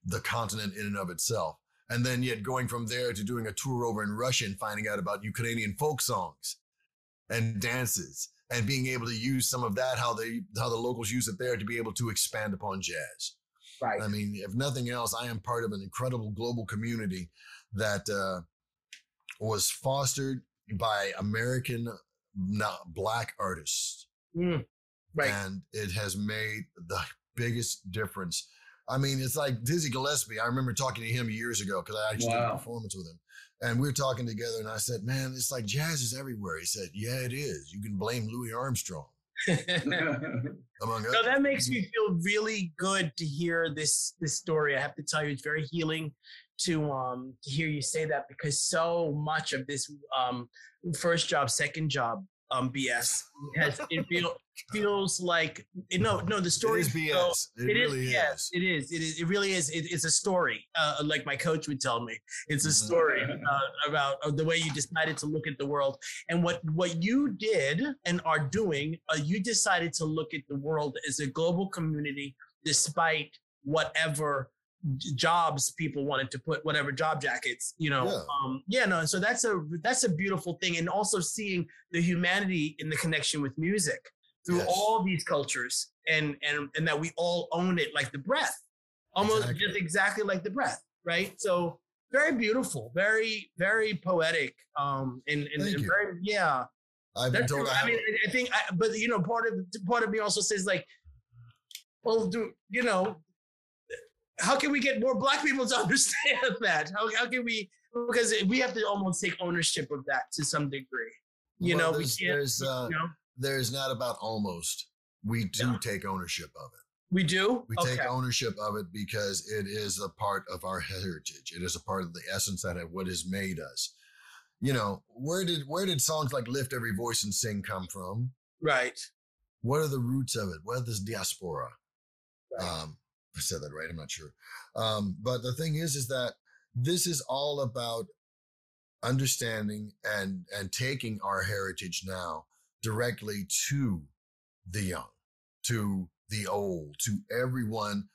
the continent in and of itself. And then yet going from there to doing a tour over in Russia and finding out about Ukrainian folk songs and dances and being able to use some of that, how the locals use it there, to be able to expand upon jazz. Right. I mean, if nothing else, I am part of an incredible global community that was fostered by American Black artists. Mm. Right. And it has made the biggest difference. I mean, it's like Dizzy Gillespie. I remember talking to him years ago because I actually did a performance with him. And we were talking together and I said, man, it's like jazz is everywhere. He said, yeah, it is. You can blame Louis Armstrong. Among others. So that makes me feel really good to hear this story. I have to tell you, it's very healing to hear you say that, because so much of this first job, second job BS feels like the story is BS. It really is. It's a story. Like my coach would tell me, it's a story about the way you decided to look at the world, and what you did and are doing. You decided to look at the world as a global community, despite whatever jobs people wanted to put, whatever job jackets, so that's a beautiful thing. And also seeing the humanity in the connection with music through all these cultures, and that we all own it, like the breath, almost just exactly like the breath, right? So very beautiful, very, very poetic, and very, I've been told I mean, I think, but part of me also says, like, well, how can we get more Black people to understand that? How can we, because we have to almost take ownership of that to some degree. There's not about almost. We do take ownership of it. We do? We take ownership of it because it is a part of our heritage. It is a part of the essence that what has made us. Where did songs like Lift Every Voice and Sing come from? Right. What are the roots of it? What is diaspora? Right. I said that right, I'm not sure. But the thing is that this is all about understanding and taking our heritage now directly to the young, to the old, to everyone,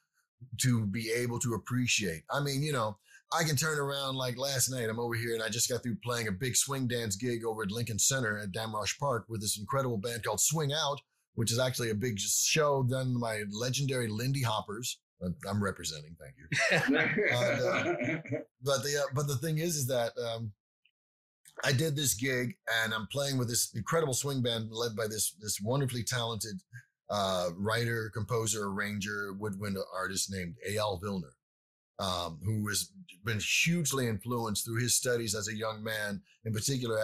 to be able to appreciate. I mean, I can turn around, like last night, I'm over here and I just got through playing a big swing dance gig over at Lincoln Center at Damrosch Park with this incredible band called Swing Out, which is actually a big show done by legendary Lindy Hoppers. I'm representing, thank you. But the thing is that I did this gig and I'm playing with this incredible swing band led by this wonderfully talented writer, composer, arranger, woodwind artist named A.L. Vilner, who has been hugely influenced through his studies as a young man, in particular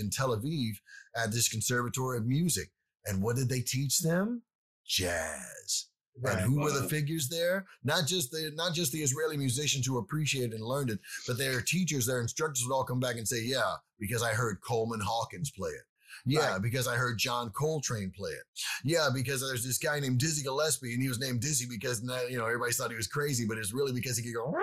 in Tel Aviv at this conservatory of music. And what did they teach them? Jazz. Right. And who were the figures there? Not just the Israeli musicians who appreciated and learned it, but their teachers, their instructors would all come back and say, yeah, because I heard Coleman Hawkins play it. Yeah, right. Because I heard John Coltrane play it. Yeah, because there's this guy named Dizzy Gillespie, and he was named Dizzy because everybody thought he was crazy, but it's really because he could go,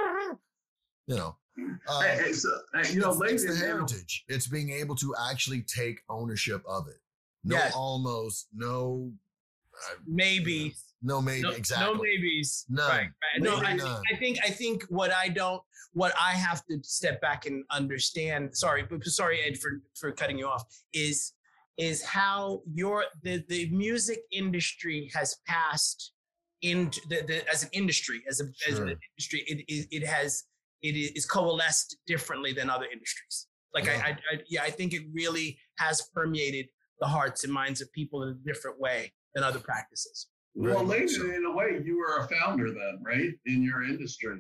it's the heritage. It's being able to actually take ownership of it. No, yes. Almost, no. Maybe. No, maybe, no, exactly. No maybes. None. Right. No, I think what I have to step back and understand. Sorry, Ed, for cutting you off. Is how the music industry has passed into as an industry, it is coalesced differently than other industries. Like I think it really has permeated the hearts and minds of people in a different way than other practices. Well, really later, so. In a way, you were a founder then, right? In your industry.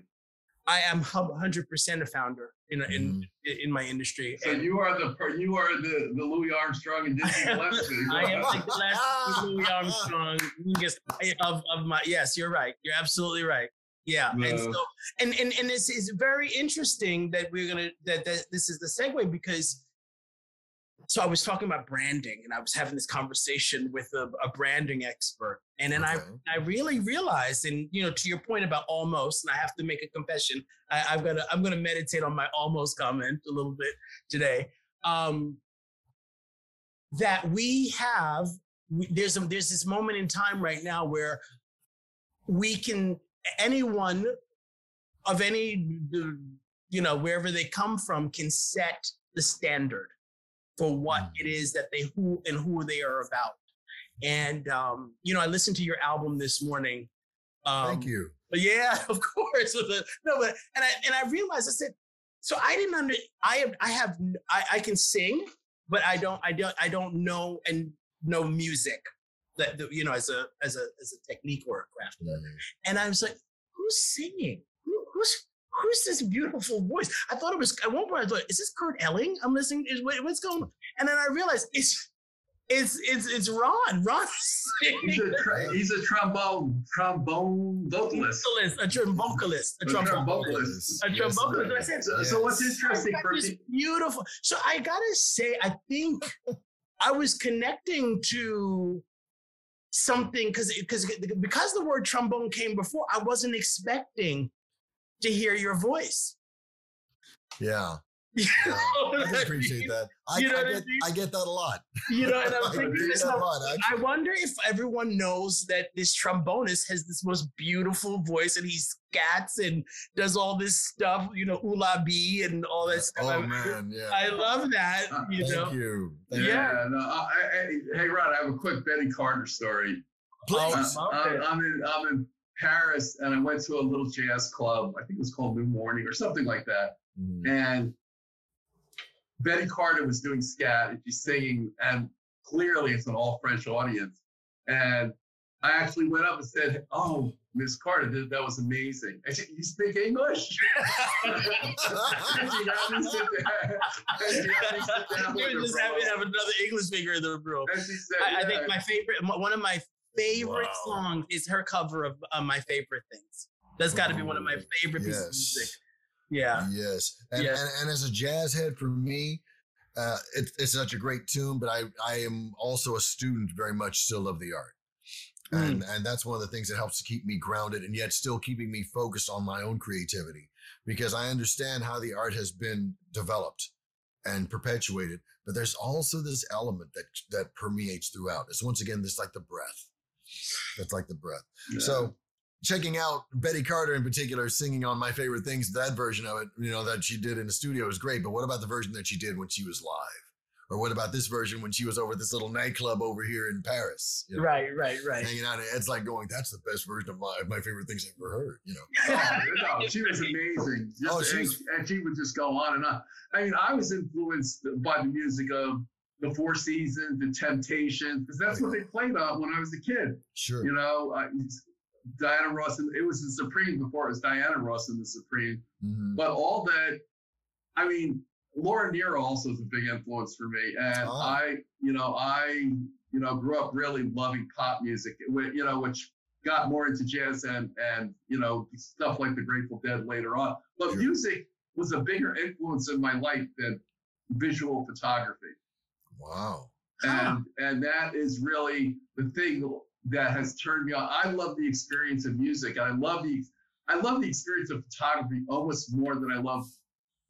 I am 100% a founder in my industry. So and you are the Louis Armstrong and Dizzy Gillespie. I am like the last Louis Armstrong of my. Yes, you're right. You're absolutely right. Yeah, no. And so and this is very interesting that this is the segue, because. So I was talking about branding, and I was having this conversation with a branding expert. And then I really realized, and to your point about almost, and I have to make a confession, I'm gonna meditate on my almost comment a little bit today. That there's this moment in time right now where anyone of any, wherever they come from, can set the standard for what it is that who they are about. And, you know, I listened to your album this morning. Thank you. But yeah, of course. No, but, and I realized, I said, so I didn't under, I can sing, but I don't know and know music that, you know, as a technique or a craft. Mm-hmm. And I was like, who's singing? Who's this beautiful voice? I thought it was, at one point I thought, is this Kurt Elling I'm listening to? What's going on? And then I realized it's Ron. Ron is singing. He's a trombone vocalist. A trombone vocalist. Yes. So what's interesting for me? Beautiful. So I gotta say, I think I was connecting to something because the word trombone came before. I wasn't expecting to hear your voice. Yeah. Yeah, I appreciate that. I get that a lot. You know, and I'm thinking I wonder if everyone knows that this trombonist has this most beautiful voice, and he scats and does all this stuff, you know, Ula B and all that stuff. Oh, man, yeah. I love that, you know. Thank you. Yeah. No, hey, Ron, I have a quick Betty Carter story. Please. I'm in Paris, and I went to a little jazz club. I think it was called New Morning or something like that. Mm. And Betty Carter was doing scat and she's singing, and clearly it's an all French audience. And I actually went up and said, "Oh, Miss Carter, that was amazing." And she, "You speak English?" And she had me sit there. You just have to have another English speaker in the room. And she said, I think one of my favorite songs is her cover of My Favorite Things. That's got to be one of my favorite pieces of music. Yeah. Yes. And as a jazz head for me, it's such a great tune, but I am also a student very much still of the art. And that's one of the things that helps to keep me grounded and yet still keeping me focused on my own creativity, because I understand how the art has been developed and perpetuated, but there's also this element that permeates throughout. It's once again, this like the breath. That's like the breath. Yeah. So checking out Betty Carter in particular, singing on My Favorite Things, that version of it, you know, that she did in the studio is great. But what about the version that she did when she was live? Or what about this version when she was over at this little nightclub over here in Paris? You know, right. Hanging out. It's like going, that's the best version of my favorite things I've ever heard, you know. No, she was amazing. And she would just go on and on. I mean, I was influenced by the music of the Four Seasons, the Temptations, because that's what they played on when I was a kid. Sure. You know, Diana Ross, and it was the Supreme before it was Diana Ross and the Supreme. Mm-hmm. But all that, I mean, Laura Nyro also is a big influence for me. And I grew up really loving pop music, you know, which got more into jazz and you know, stuff like the Grateful Dead later on. But music was a bigger influence in my life than visual photography. Wow. And that is really the thing that has turned me on. I love the experience of music. I love the experience of photography almost more than I love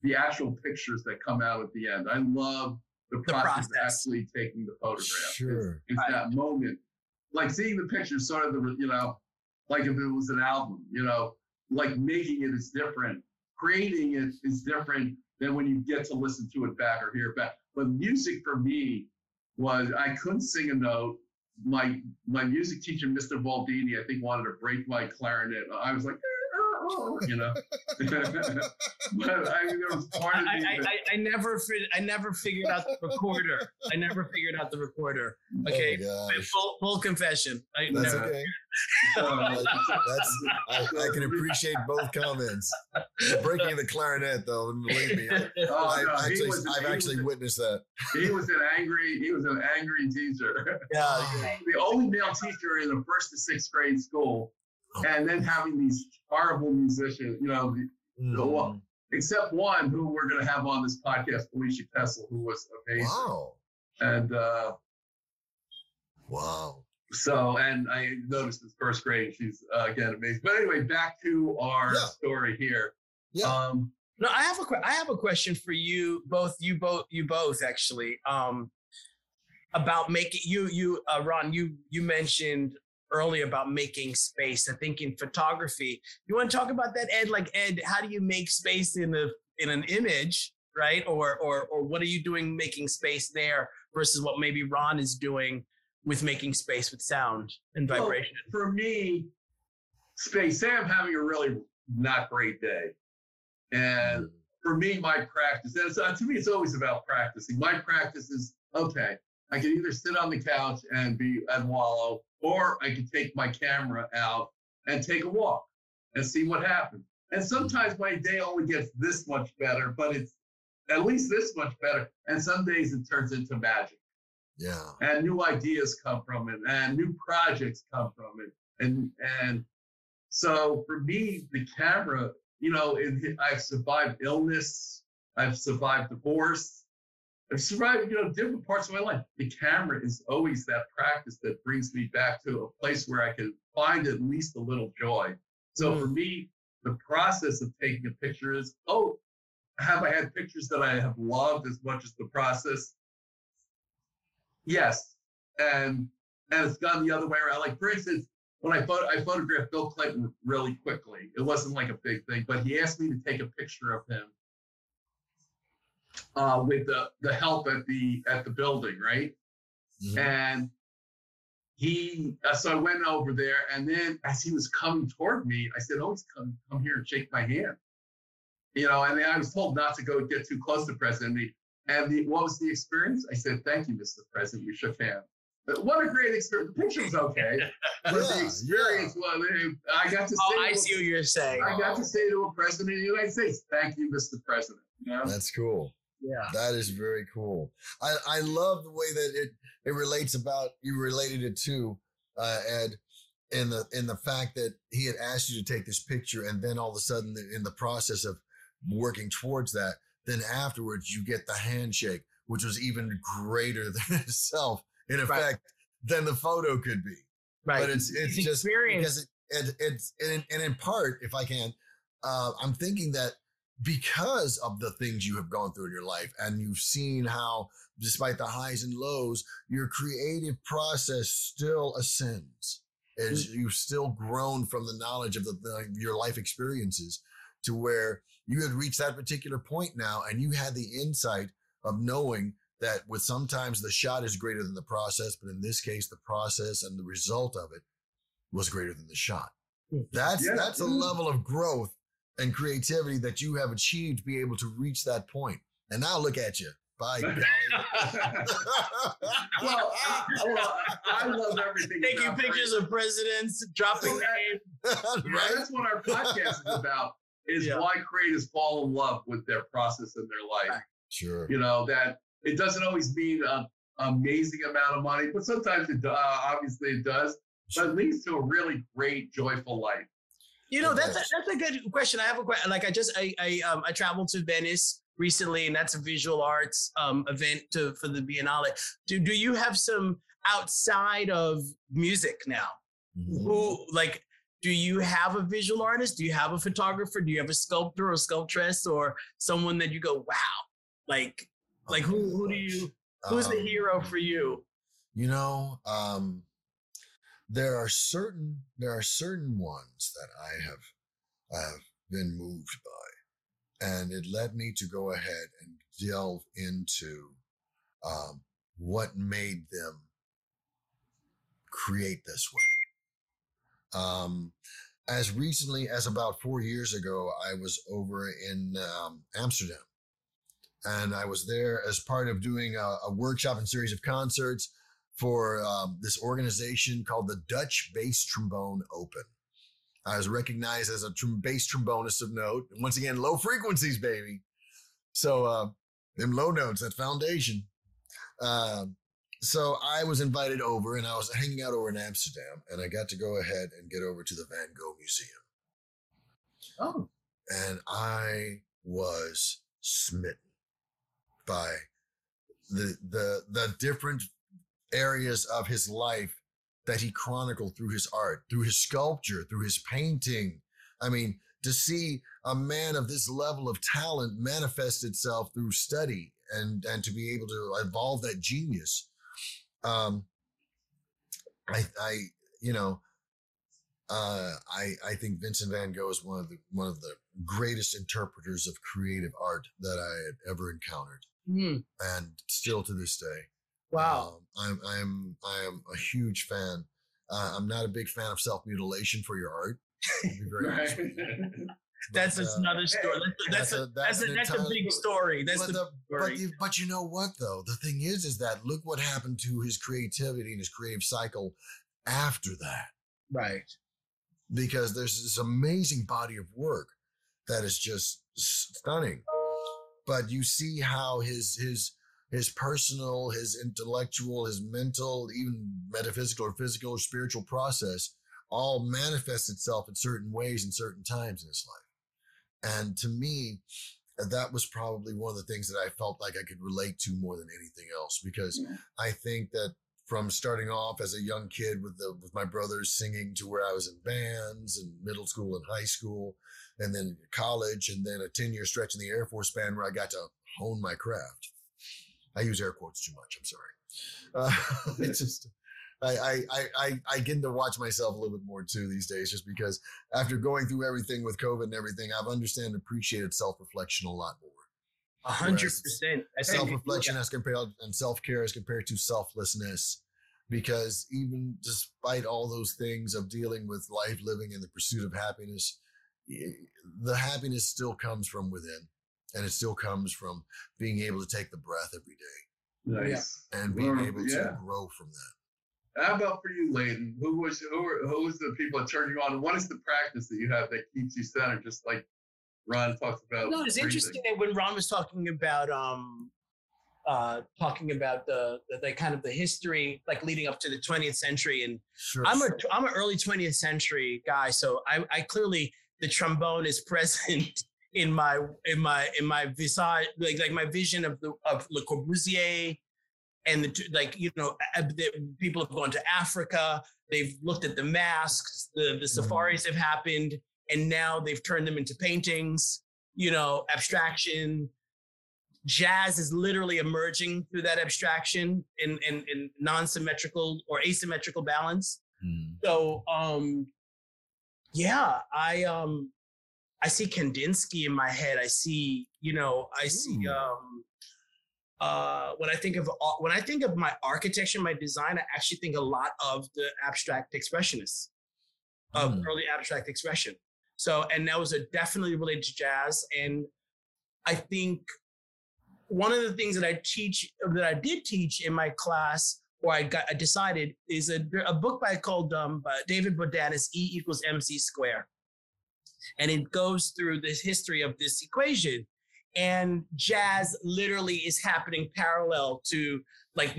the actual pictures that come out at the end. I love the process of actually taking the photograph. Sure. It's that moment. Like seeing the picture, sort of the, you know, like if it was an album, you know, like making it is different. Creating it is different than when you get to listen to it back or hear it back. But music for me was, I couldn't sing a note. My music teacher, Mr. Baldini, I think wanted to break my clarinet. I was like, you know. But I mean, there was part of me I never figured out the recorder. Okay, full confession. Okay. I can appreciate both comments. The breaking of the clarinet, though, believe me, I've actually witnessed that. He was an angry teacher. Yeah, the only male teacher in the first to sixth grade school. And then having these horrible musicians, you know, except one who we're going to have on this podcast, Felicia Kessel, who was amazing. Wow. And so, and I noticed in first grade, she's again amazing. But anyway, back to our story here. Yeah. No, I have a question for you both. You both actually about making Ron. You mentioned earlier about making space. I think in photography, you want to talk about that, Ed? Like, Ed, how do you make space in an image, right? Or what are you doing making space there versus what maybe Ron is doing with making space with sound and vibration? Well, for me, space. Say I'm having a really not great day, and for me, my practice. And to me, it's always about practicing. My practice is okay. I can either sit on the couch and wallow, or I can take my camera out and take a walk and see what happens. And sometimes my day only gets this much better, but it's at least this much better. And some days it turns into magic. Yeah. And new ideas come from it, and new projects come from it. And so for me, the camera, you know, I've survived illness. I've survived divorce. I've survived, you know, different parts of my life. The camera is always that practice that brings me back to a place where I can find at least a little joy. So for me, the process of taking a picture is, have I had pictures that I have loved as much as the process? Yes. And it's gone the other way around. Like, for instance, when I photographed Bill Clinton really quickly. It wasn't like a big thing, but he asked me to take a picture of him with the help at the building, right? Mm-hmm. And he, so I went over there, and then as he was coming toward me, I said, come here and shake my hand. You know, and then I was told not to go get too close to President. What was the experience? I said, thank you, Mr. President. We shook hands. But what a great experience. The picture was okay. But the experience was, I got to say. I see what you're saying. I got to say to a president of the United States, thank you, Mr. President. You know? That's cool. Yeah. That is very cool. I love the way that it relates about, you related it to, Ed, in the fact that he had asked you to take this picture, and then all of a sudden in the process of working towards that, then afterwards you get the handshake, which was even greater than itself, in effect, right, than the photo could be. Right. But it's just experience. Because it's in part, if I can, I'm thinking that because of the things you have gone through in your life, and you've seen how, despite the highs and lows, your creative process still ascends. As you've still grown from the knowledge of your life experiences, to where you had reached that particular point now, and you had the insight of knowing that with sometimes the shot is greater than the process, but in this case, the process and the result of it was greater than the shot. That's a level of growth and creativity that you have achieved to be able to reach that point. And now look at you. By golly. well, I love everything. Taking pictures of presidents, dropping names. Right? That's what our podcast is about, is why creators fall in love with their process in their life. Sure. You know, that it doesn't always mean an amazing amount of money, but sometimes it obviously it does, but it leads to a really great, joyful life. You know, that's a good question. I have a question. Like, I traveled to Venice recently, and that's a visual arts event for the Biennale. Do you have some outside of music now? Mm-hmm. Who, like, do you have a visual artist? Do you have a photographer? Do you have a sculptor or sculptress or someone that you go, wow, like who do you, who's the hero for you? You know, there are certain ones that I have been moved by. And it led me to go ahead and delve into what made them create this way. As recently as about 4 years ago, I was over in Amsterdam. And I was there as part of doing a workshop and series of concerts for this organization called the Dutch Bass Trombone Open. I was recognized as a bass trombonist of note. And once again, low frequencies, baby. So them low notes, that foundation. So I was invited over, and I was hanging out over in Amsterdam, and I got to go ahead and get over to the Van Gogh Museum. Oh. And I was smitten by the different areas of his life that he chronicled through his art, through his sculpture, through his painting. I mean, to see a man of this level of talent manifest itself through study and to be able to evolve that genius. I think Vincent van Gogh is one of the greatest interpreters of creative art that I had ever encountered. Mm. And still to this day. Wow. I am a huge fan. I'm not a big fan of self-mutilation for your art. Right. That's another story. That's a big story. But you know what, though? The thing is that look what happened to his creativity and his creative cycle after that. Right. Because there's this amazing body of work that is just stunning. But you see how his personal, his intellectual, his mental, even metaphysical or physical or spiritual process all manifests itself in certain ways in certain times in his life. And to me, that was probably one of the things that I felt like I could relate to more than anything else, because I think that from starting off as a young kid with my brothers singing to where I was in bands in middle school and high school, and then college, and then a 10-year stretch in the Air Force Band where I got to hone my craft. I use air quotes too much. I'm sorry. It's just I get to watch myself a little bit more too these days, just because after going through everything with COVID and everything, I've understood and appreciated self-reflection a lot more. 100%. Self-reflection as compared and self-care as compared to selflessness, because even despite all those things of dealing with life, living in the pursuit of happiness, the happiness still comes from within. And it still comes from being able to take the breath every day. Nice. And being able to grow from that. How about for you, Layden? Who was the people that turned you on? What is the practice that you have that keeps you centered, just like Ron talks about? No, it's interesting that when Ron was talking about the kind of the history, like leading up to the 20th century. And sure, I'm an early 20th century guy, so I clearly the trombone is present in my visage, like my vision of Le Corbusier, and the people have gone to Africa. They've looked at the masks, the safaris have happened, and now they've turned them into paintings, abstraction. Jazz is literally emerging through that abstraction in non-symmetrical or asymmetrical balance. So, I see Kandinsky in my head. When I think of my architecture, my design, I actually think a lot of the abstract expressionists, of early abstract expression. So, and that was definitely related to jazz. And I think one of the things that I did teach in my class, or I decided, is a book called by David Bodanis, E=mc². And it goes through the history of this equation. And jazz literally is happening parallel to like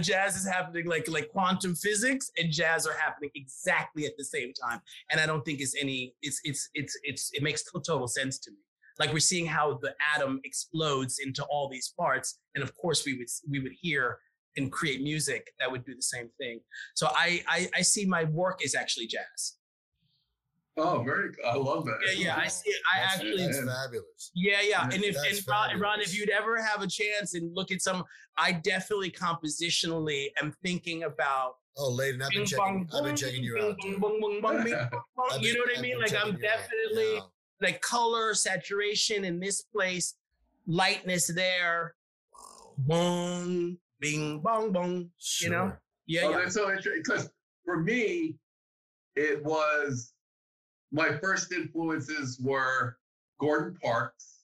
jazz is happening like quantum physics, and jazz are happening exactly at the same time. And I don't think it makes total sense to me. Like, we're seeing how the atom explodes into all these parts. And of course we would hear and create music that would do the same thing. So I see my work is actually jazz. Oh, very good. I love that. Yeah, I see it. That's fabulous. Yeah. And Ron, if you'd ever have a chance and look at some, I definitely compositionally am thinking about. Oh, Layden, I've been checking you out. You know what I mean? Like, I'm definitely like color, saturation in this place, lightness there. Bong, bing, bong, bong. Sure. You know? Yeah. Oh, yeah. That's so interesting, because for me, it was. My first influences were Gordon Parks.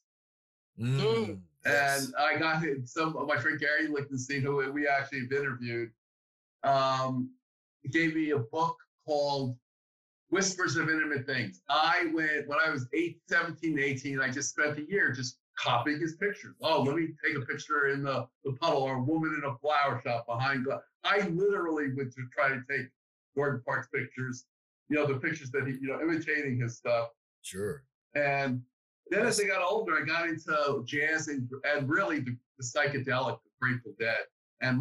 And yes. I got my friend Gary Lichtenstein, who we actually have interviewed, gave me a book called Whispers of Intimate Things. I went, when I was 17, 18, I just spent a year just copying his pictures. Oh, let me take a picture in the puddle, or a woman in a flower shop behind glass. I literally would just try to take Gordon Parks pictures. The pictures that he, imitating his stuff. Sure. And then as I got older, I got into jazz and really the psychedelic, the Grateful Dead. And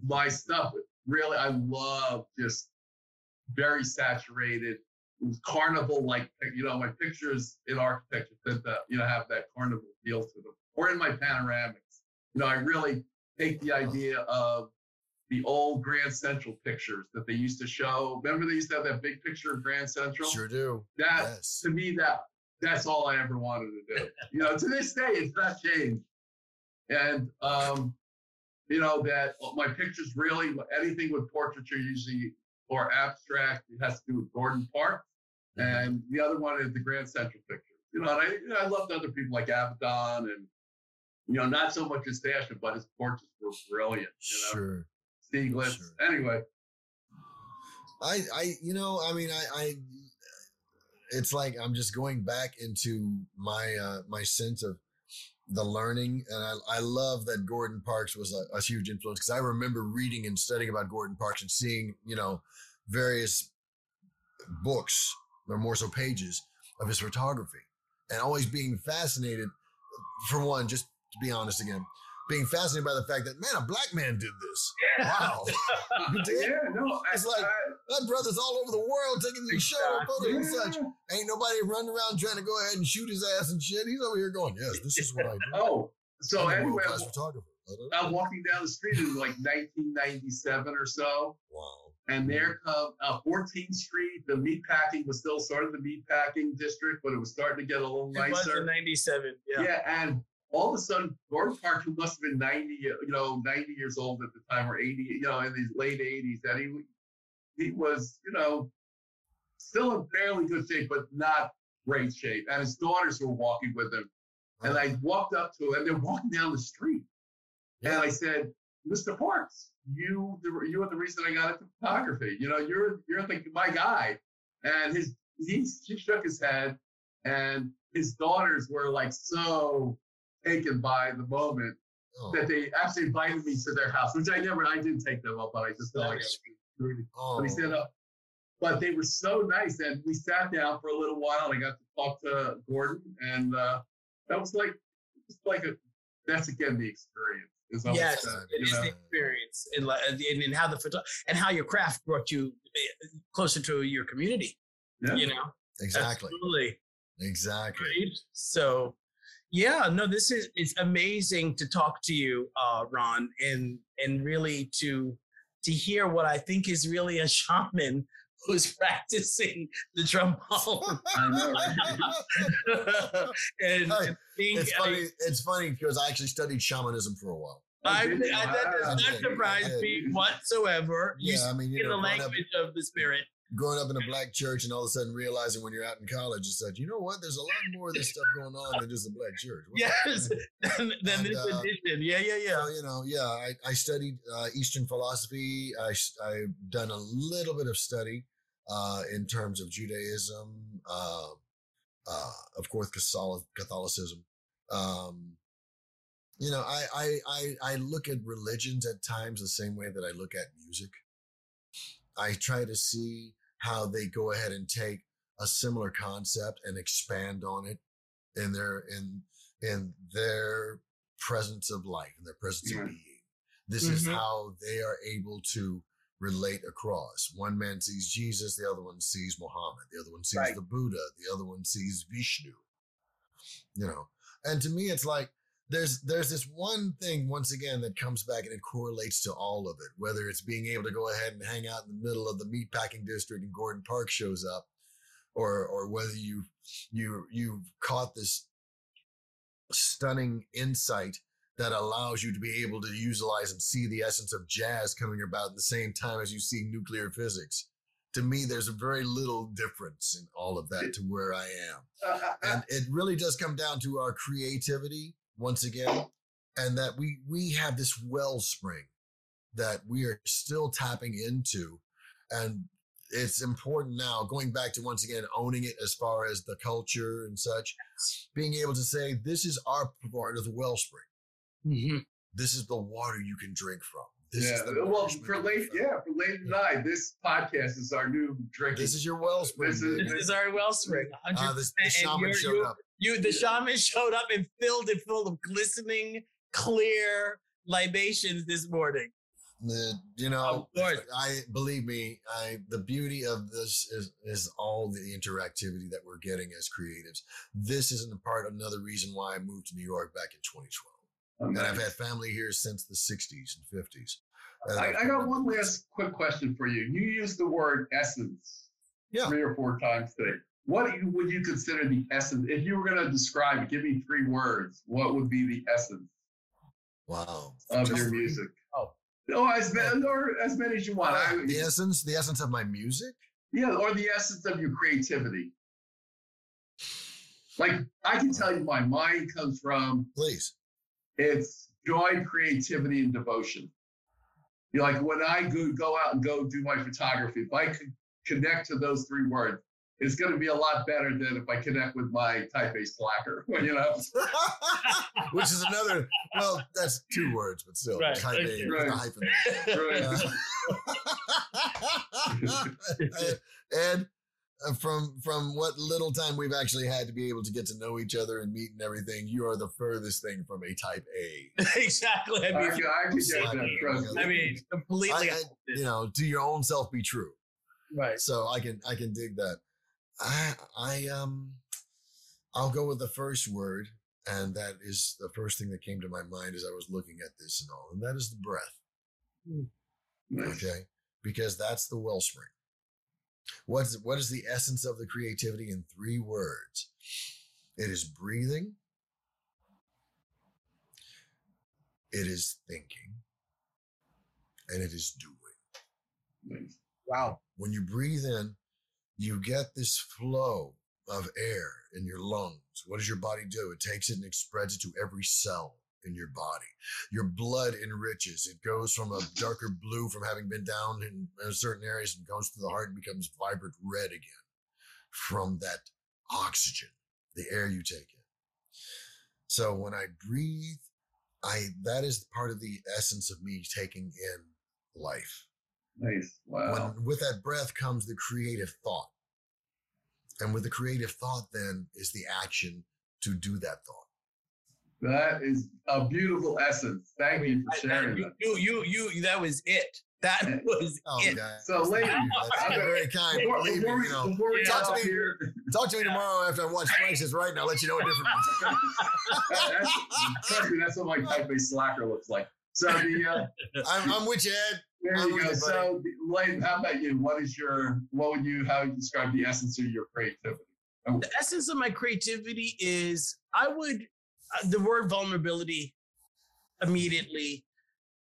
my stuff, really, I love just very saturated, carnival-like, my pictures in architecture tend to, have that carnival feel to them. Or in my panoramics, I really take the idea of the old Grand Central pictures that they used to show. Remember, they used to have that big picture of Grand Central? Sure do. To me, that's all I ever wanted to do. To this day, it's not changed. And you know, that my pictures really, anything with portraiture usually or abstract, it has to do with Gordon Parks. And the other one is the Grand Central picture. You know, and I loved other people like Avedon and, you know, not so much his fashion, but his portraits were brilliant. You know? Sure. Stieglitz. Sure. Anyway. I mean, it's like I'm just going back into my my sense of the learning. And I love that Gordon Parks was a huge influence, because I remember reading and studying about Gordon Parks and seeing, you know, various books or more so pages of his photography, and always being fascinated, for one, just to be honest again, being fascinated by the fact that, man, a black man did this. Yeah. Wow. It's like, my brother's all over the world taking these shot photos and such. Ain't nobody running around trying to go ahead and shoot his ass and shit. He's over here going, yes, this is what I do. Oh, so anyway, I'm walking down the street in like 1997 or so. Wow. And there come 14th Street, the meatpacking was still sort of the meatpacking district, but it was starting to get a little nicer. It was in 97, yeah. Yeah, and all of a sudden, Gordon Parks, who must have been 90 years old at the time, or 80, you know, in the late 80s, and he was, you know, still in fairly good shape, but not great shape. And his daughters were walking with him. Oh. And I walked up to him, and they're walking down the street. Yeah. And I said, Mr. Parks, you are the reason I got into photography. You know, you're my guy. And he shook his head, and his daughters were like so taken by the moment that they actually invited me to their house, which I didn't take them up, but I just felt like I was set up. But they were so nice, and we sat down for a little while, and I got to talk to Gordon, and that was that's again the experience. Yes, it is the experience, and how the how your craft brought you closer to your community. Yeah. You know, exactly, absolutely. Exactly. Right? So, yeah, no, it's amazing to talk to you, Ron, and really to hear what I think is really a shaman who's practicing the trombone. I know. It's funny because I actually studied shamanism for a while. That does not surprise me whatsoever. Yeah, I mean, you know, the language of the spirit. Growing up in a black church and all of a sudden realizing when you're out in college, it's like, you know what? There's a lot more of this stuff going on than just a black church. What? Yes, than this edition. Yeah. So, you know, I studied Eastern philosophy. I've done a little bit of study in terms of Judaism, of course, Catholicism. You know, I look at religions at times the same way that I look at music. I try to see how they go ahead and take a similar concept and expand on it in their presence of life, in their presence of being. This is how they are able to relate across. One man sees Jesus, the other one sees Muhammad, the other one sees the Buddha, the other one sees Vishnu. You know, and to me, it's like there's this one thing once again that comes back and it correlates to all of it, whether it's being able to go ahead and hang out in the middle of the meatpacking district and Gordon Parks shows up, or whether you've caught this stunning insight that allows you to be able to utilize and see the essence of jazz coming about at the same time as you see nuclear physics. To me, there's a very little difference in all of that to where I am. And it really does come down to our creativity. Once again, and that we have this wellspring that we are still tapping into. And it's important now, going back to once again, owning it as far as the culture and such, being able to say, this is our part of the wellspring. Mm-hmm. This is the water you can drink from. This is the for late night, this podcast is our new drinking. This is your wellspring. This is our wellspring. 100%. The shaman showed up. Shaman showed up and filled it full of glistening, clear libations this morning. You know, the beauty of this is all the interactivity that we're getting as creatives. This is another reason why I moved to New York back in 2012. Okay. And I've had family here since the 60s and 50s. I got one last quick question for you. You used the word essence three or four times today. What would you consider the essence? If you were going to describe it, give me three words. What would be the essence? Wow. Of your music. Oh. No, as many as you want. The essence of my music? Yeah, or the essence of your creativity. Like, I can tell you my mind comes from... Please. It's joy, creativity, and devotion. You're like, when I go out and go do my photography, if I could connect to those three words, it's going to be a lot better than if I connect with my type-based slacker, you know? Which is another, well, that's two words, but still. Right. Type-based, right. Hyphen. Right. And from what little time we've actually had to be able to get to know each other and meet and everything, you are the furthest thing from a type A. Exactly. I mean, completely. To your own self be true. Right. So I can dig that. I'll go with the first word, and that is the first thing that came to my mind as I was looking at this and all, and that is the breath. Nice. Okay, because that's the wellspring. What is the essence of the creativity in three words? It is breathing. It is thinking, and it is doing. Nice. Wow. When you breathe in, you get this flow of air in your lungs. What does your body do? It takes it and it spreads it to every cell in your body. Your blood enriches. It goes from a darker blue from having been down in certain areas and goes to the heart and becomes vibrant red again from that oxygen, the air you take in. So when I breathe, that is part of the essence of me taking in life. Nice. Wow. With that breath comes the creative thought. And with the creative thought, then, is the action to do that thought. That is a beautiful essence. Thank you for sharing that. You, that was it. That was it. God. So, ladies, that's very kind. Talk to me tomorrow after I watch Prices Right, and I'll let you know a different one. Trust me, that's what my type-based slacker looks like. So, I'm with you, Ed. There you go. So, Lane, how about you? How would you describe the essence of your creativity? The essence of my creativity is, the word vulnerability immediately,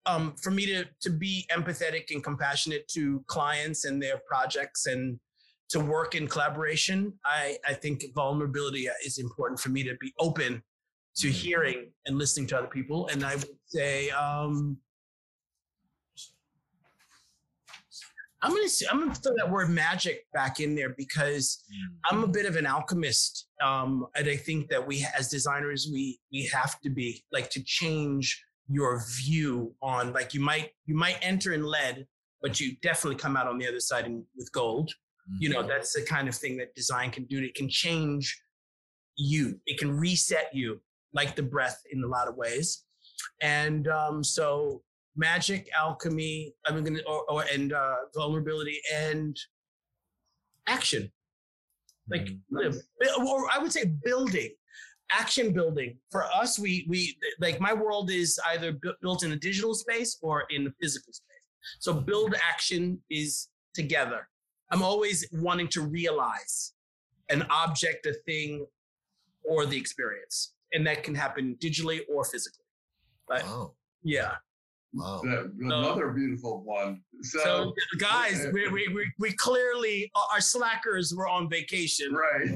for me to be empathetic and compassionate to clients and their projects and to work in collaboration. I think vulnerability is important for me to be open to hearing and listening to other people. And I would say, I'm gonna throw that word magic back in there because I'm a bit of an alchemist, and I think that we as designers we have to be like to change your view on like you might enter in lead, but you definitely come out on the other side with gold. Mm-hmm. You know, that's the kind of thing that design can do. It can change you. It can reset you like the breath in a lot of ways, and so. Magic, alchemy, vulnerability and action. Like, or I would say building, action building. For us, we like my world is either built in a digital space or in the physical space. So build action is together. I'm always wanting to realize an object, a thing, or the experience. And that can happen digitally or physically. But yeah. Wow. Another beautiful one. So guys, we clearly our slackers were on vacation, right?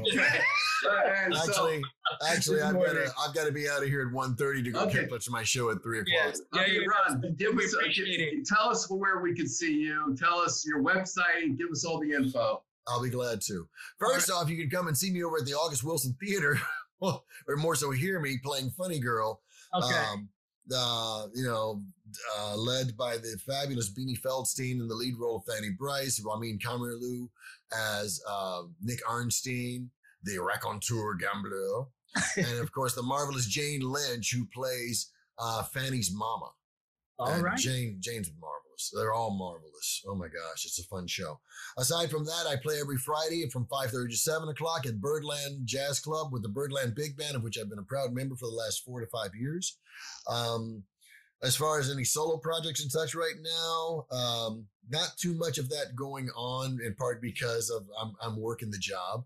Actually, I've got to be out of here at 1:30 to go catch my show at 3:00. Yeah, Ron, tell us where we can see you. Tell us your website. Give us all the info. I'll be glad to. First off, you can come and see me over at the August Wilson Theater, or more so, hear me playing Funny Girl. Okay. Led by the fabulous Beanie Feldstein in the lead role of Fanny Brice, Ramin Kamerloo as Nick Arnstein, the raconteur gambler, and of course the marvelous Jane Lynch, who plays Fanny's mama. All right. Jane's marvelous. They're all marvelous. Oh my gosh, it's a fun show. Aside from that, I play every Friday from 5:30 to 7 o'clock at Birdland Jazz Club with the Birdland Big Band, of which I've been a proud member for the last 4 to 5 years. As far as any solo projects and such right now, not too much of that going on, in part because of I'm working the job.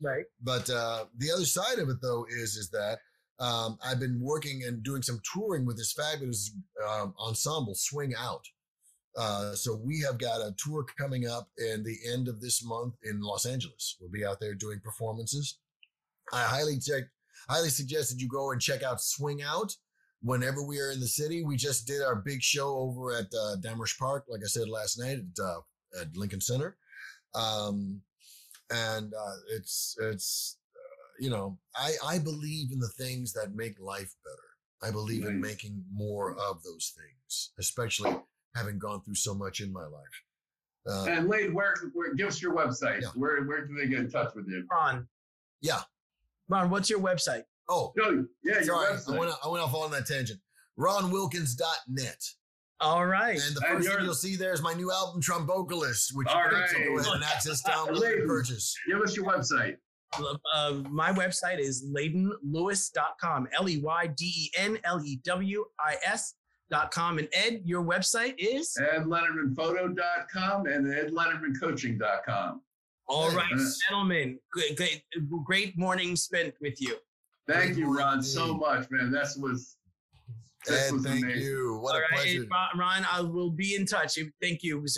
Right. But the other side of it, though, is that I've been working and doing some touring with this fabulous ensemble, Swing Out. So we have got a tour coming up in the end of this month in Los Angeles. We'll be out there doing performances. I highly suggest that you go and check out Swing Out whenever we are in the city. We just did our big show over at Damrosch Park, like I said last night, at Lincoln Center. I believe in the things that make life better. I believe in making more of those things, especially having gone through so much in my life. And Lane, where give us your website. Yeah. Where do they get in touch with you? Ron. Yeah. Ron, what's your website? Oh, no, yeah, sorry. Your website. I went off on that tangent. RonWilkins.net. All right. And the first thing you'll see there is my new album, Trombocalist, which you can go ahead and access download and purchase. Give us your website. My website is LeydenLewis.com, LeydenLewis.com. And Ed, your website is? EdLettermanPhoto.com and EdLettermanCoaching.com. All right, gentlemen, great morning spent with you. Thank you, Ron, so much, man. That was amazing. Thank you. What a pleasure. Ron, I will be in touch. Thank you. It was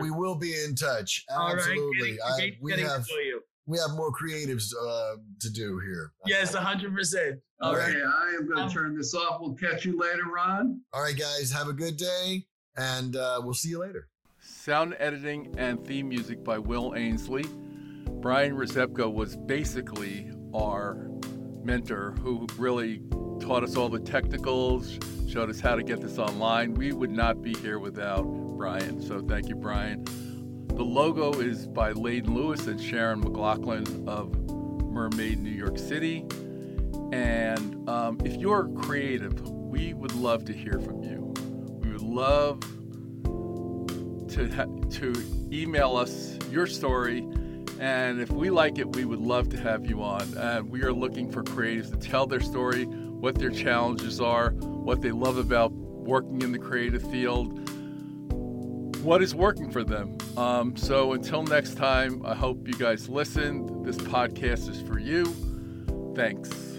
we will be in touch. Absolutely. All right. We have more creatives to do here. Yes, 100%. All right. I am going to turn this off. We'll catch you later, Ron. All right, guys. Have a good day, and we'll see you later. Sound editing and theme music by Will Ainsley. Brian Rzepka was basically our mentor who really taught us all the technicals, showed us how to get this online. We would not be here without Brian, so thank you, Brian. The logo is by Layden Lewis and Sharon McLaughlin of Mermaid, New York City. And if you're creative, we would love to hear from you. We would love to email us your story. And if we like it, we would love to have you on. We are looking for creatives to tell their story, what their challenges are, what they love about working in the creative field, what is working for them. So until next time, I hope you guys listen. This podcast is for you. Thanks.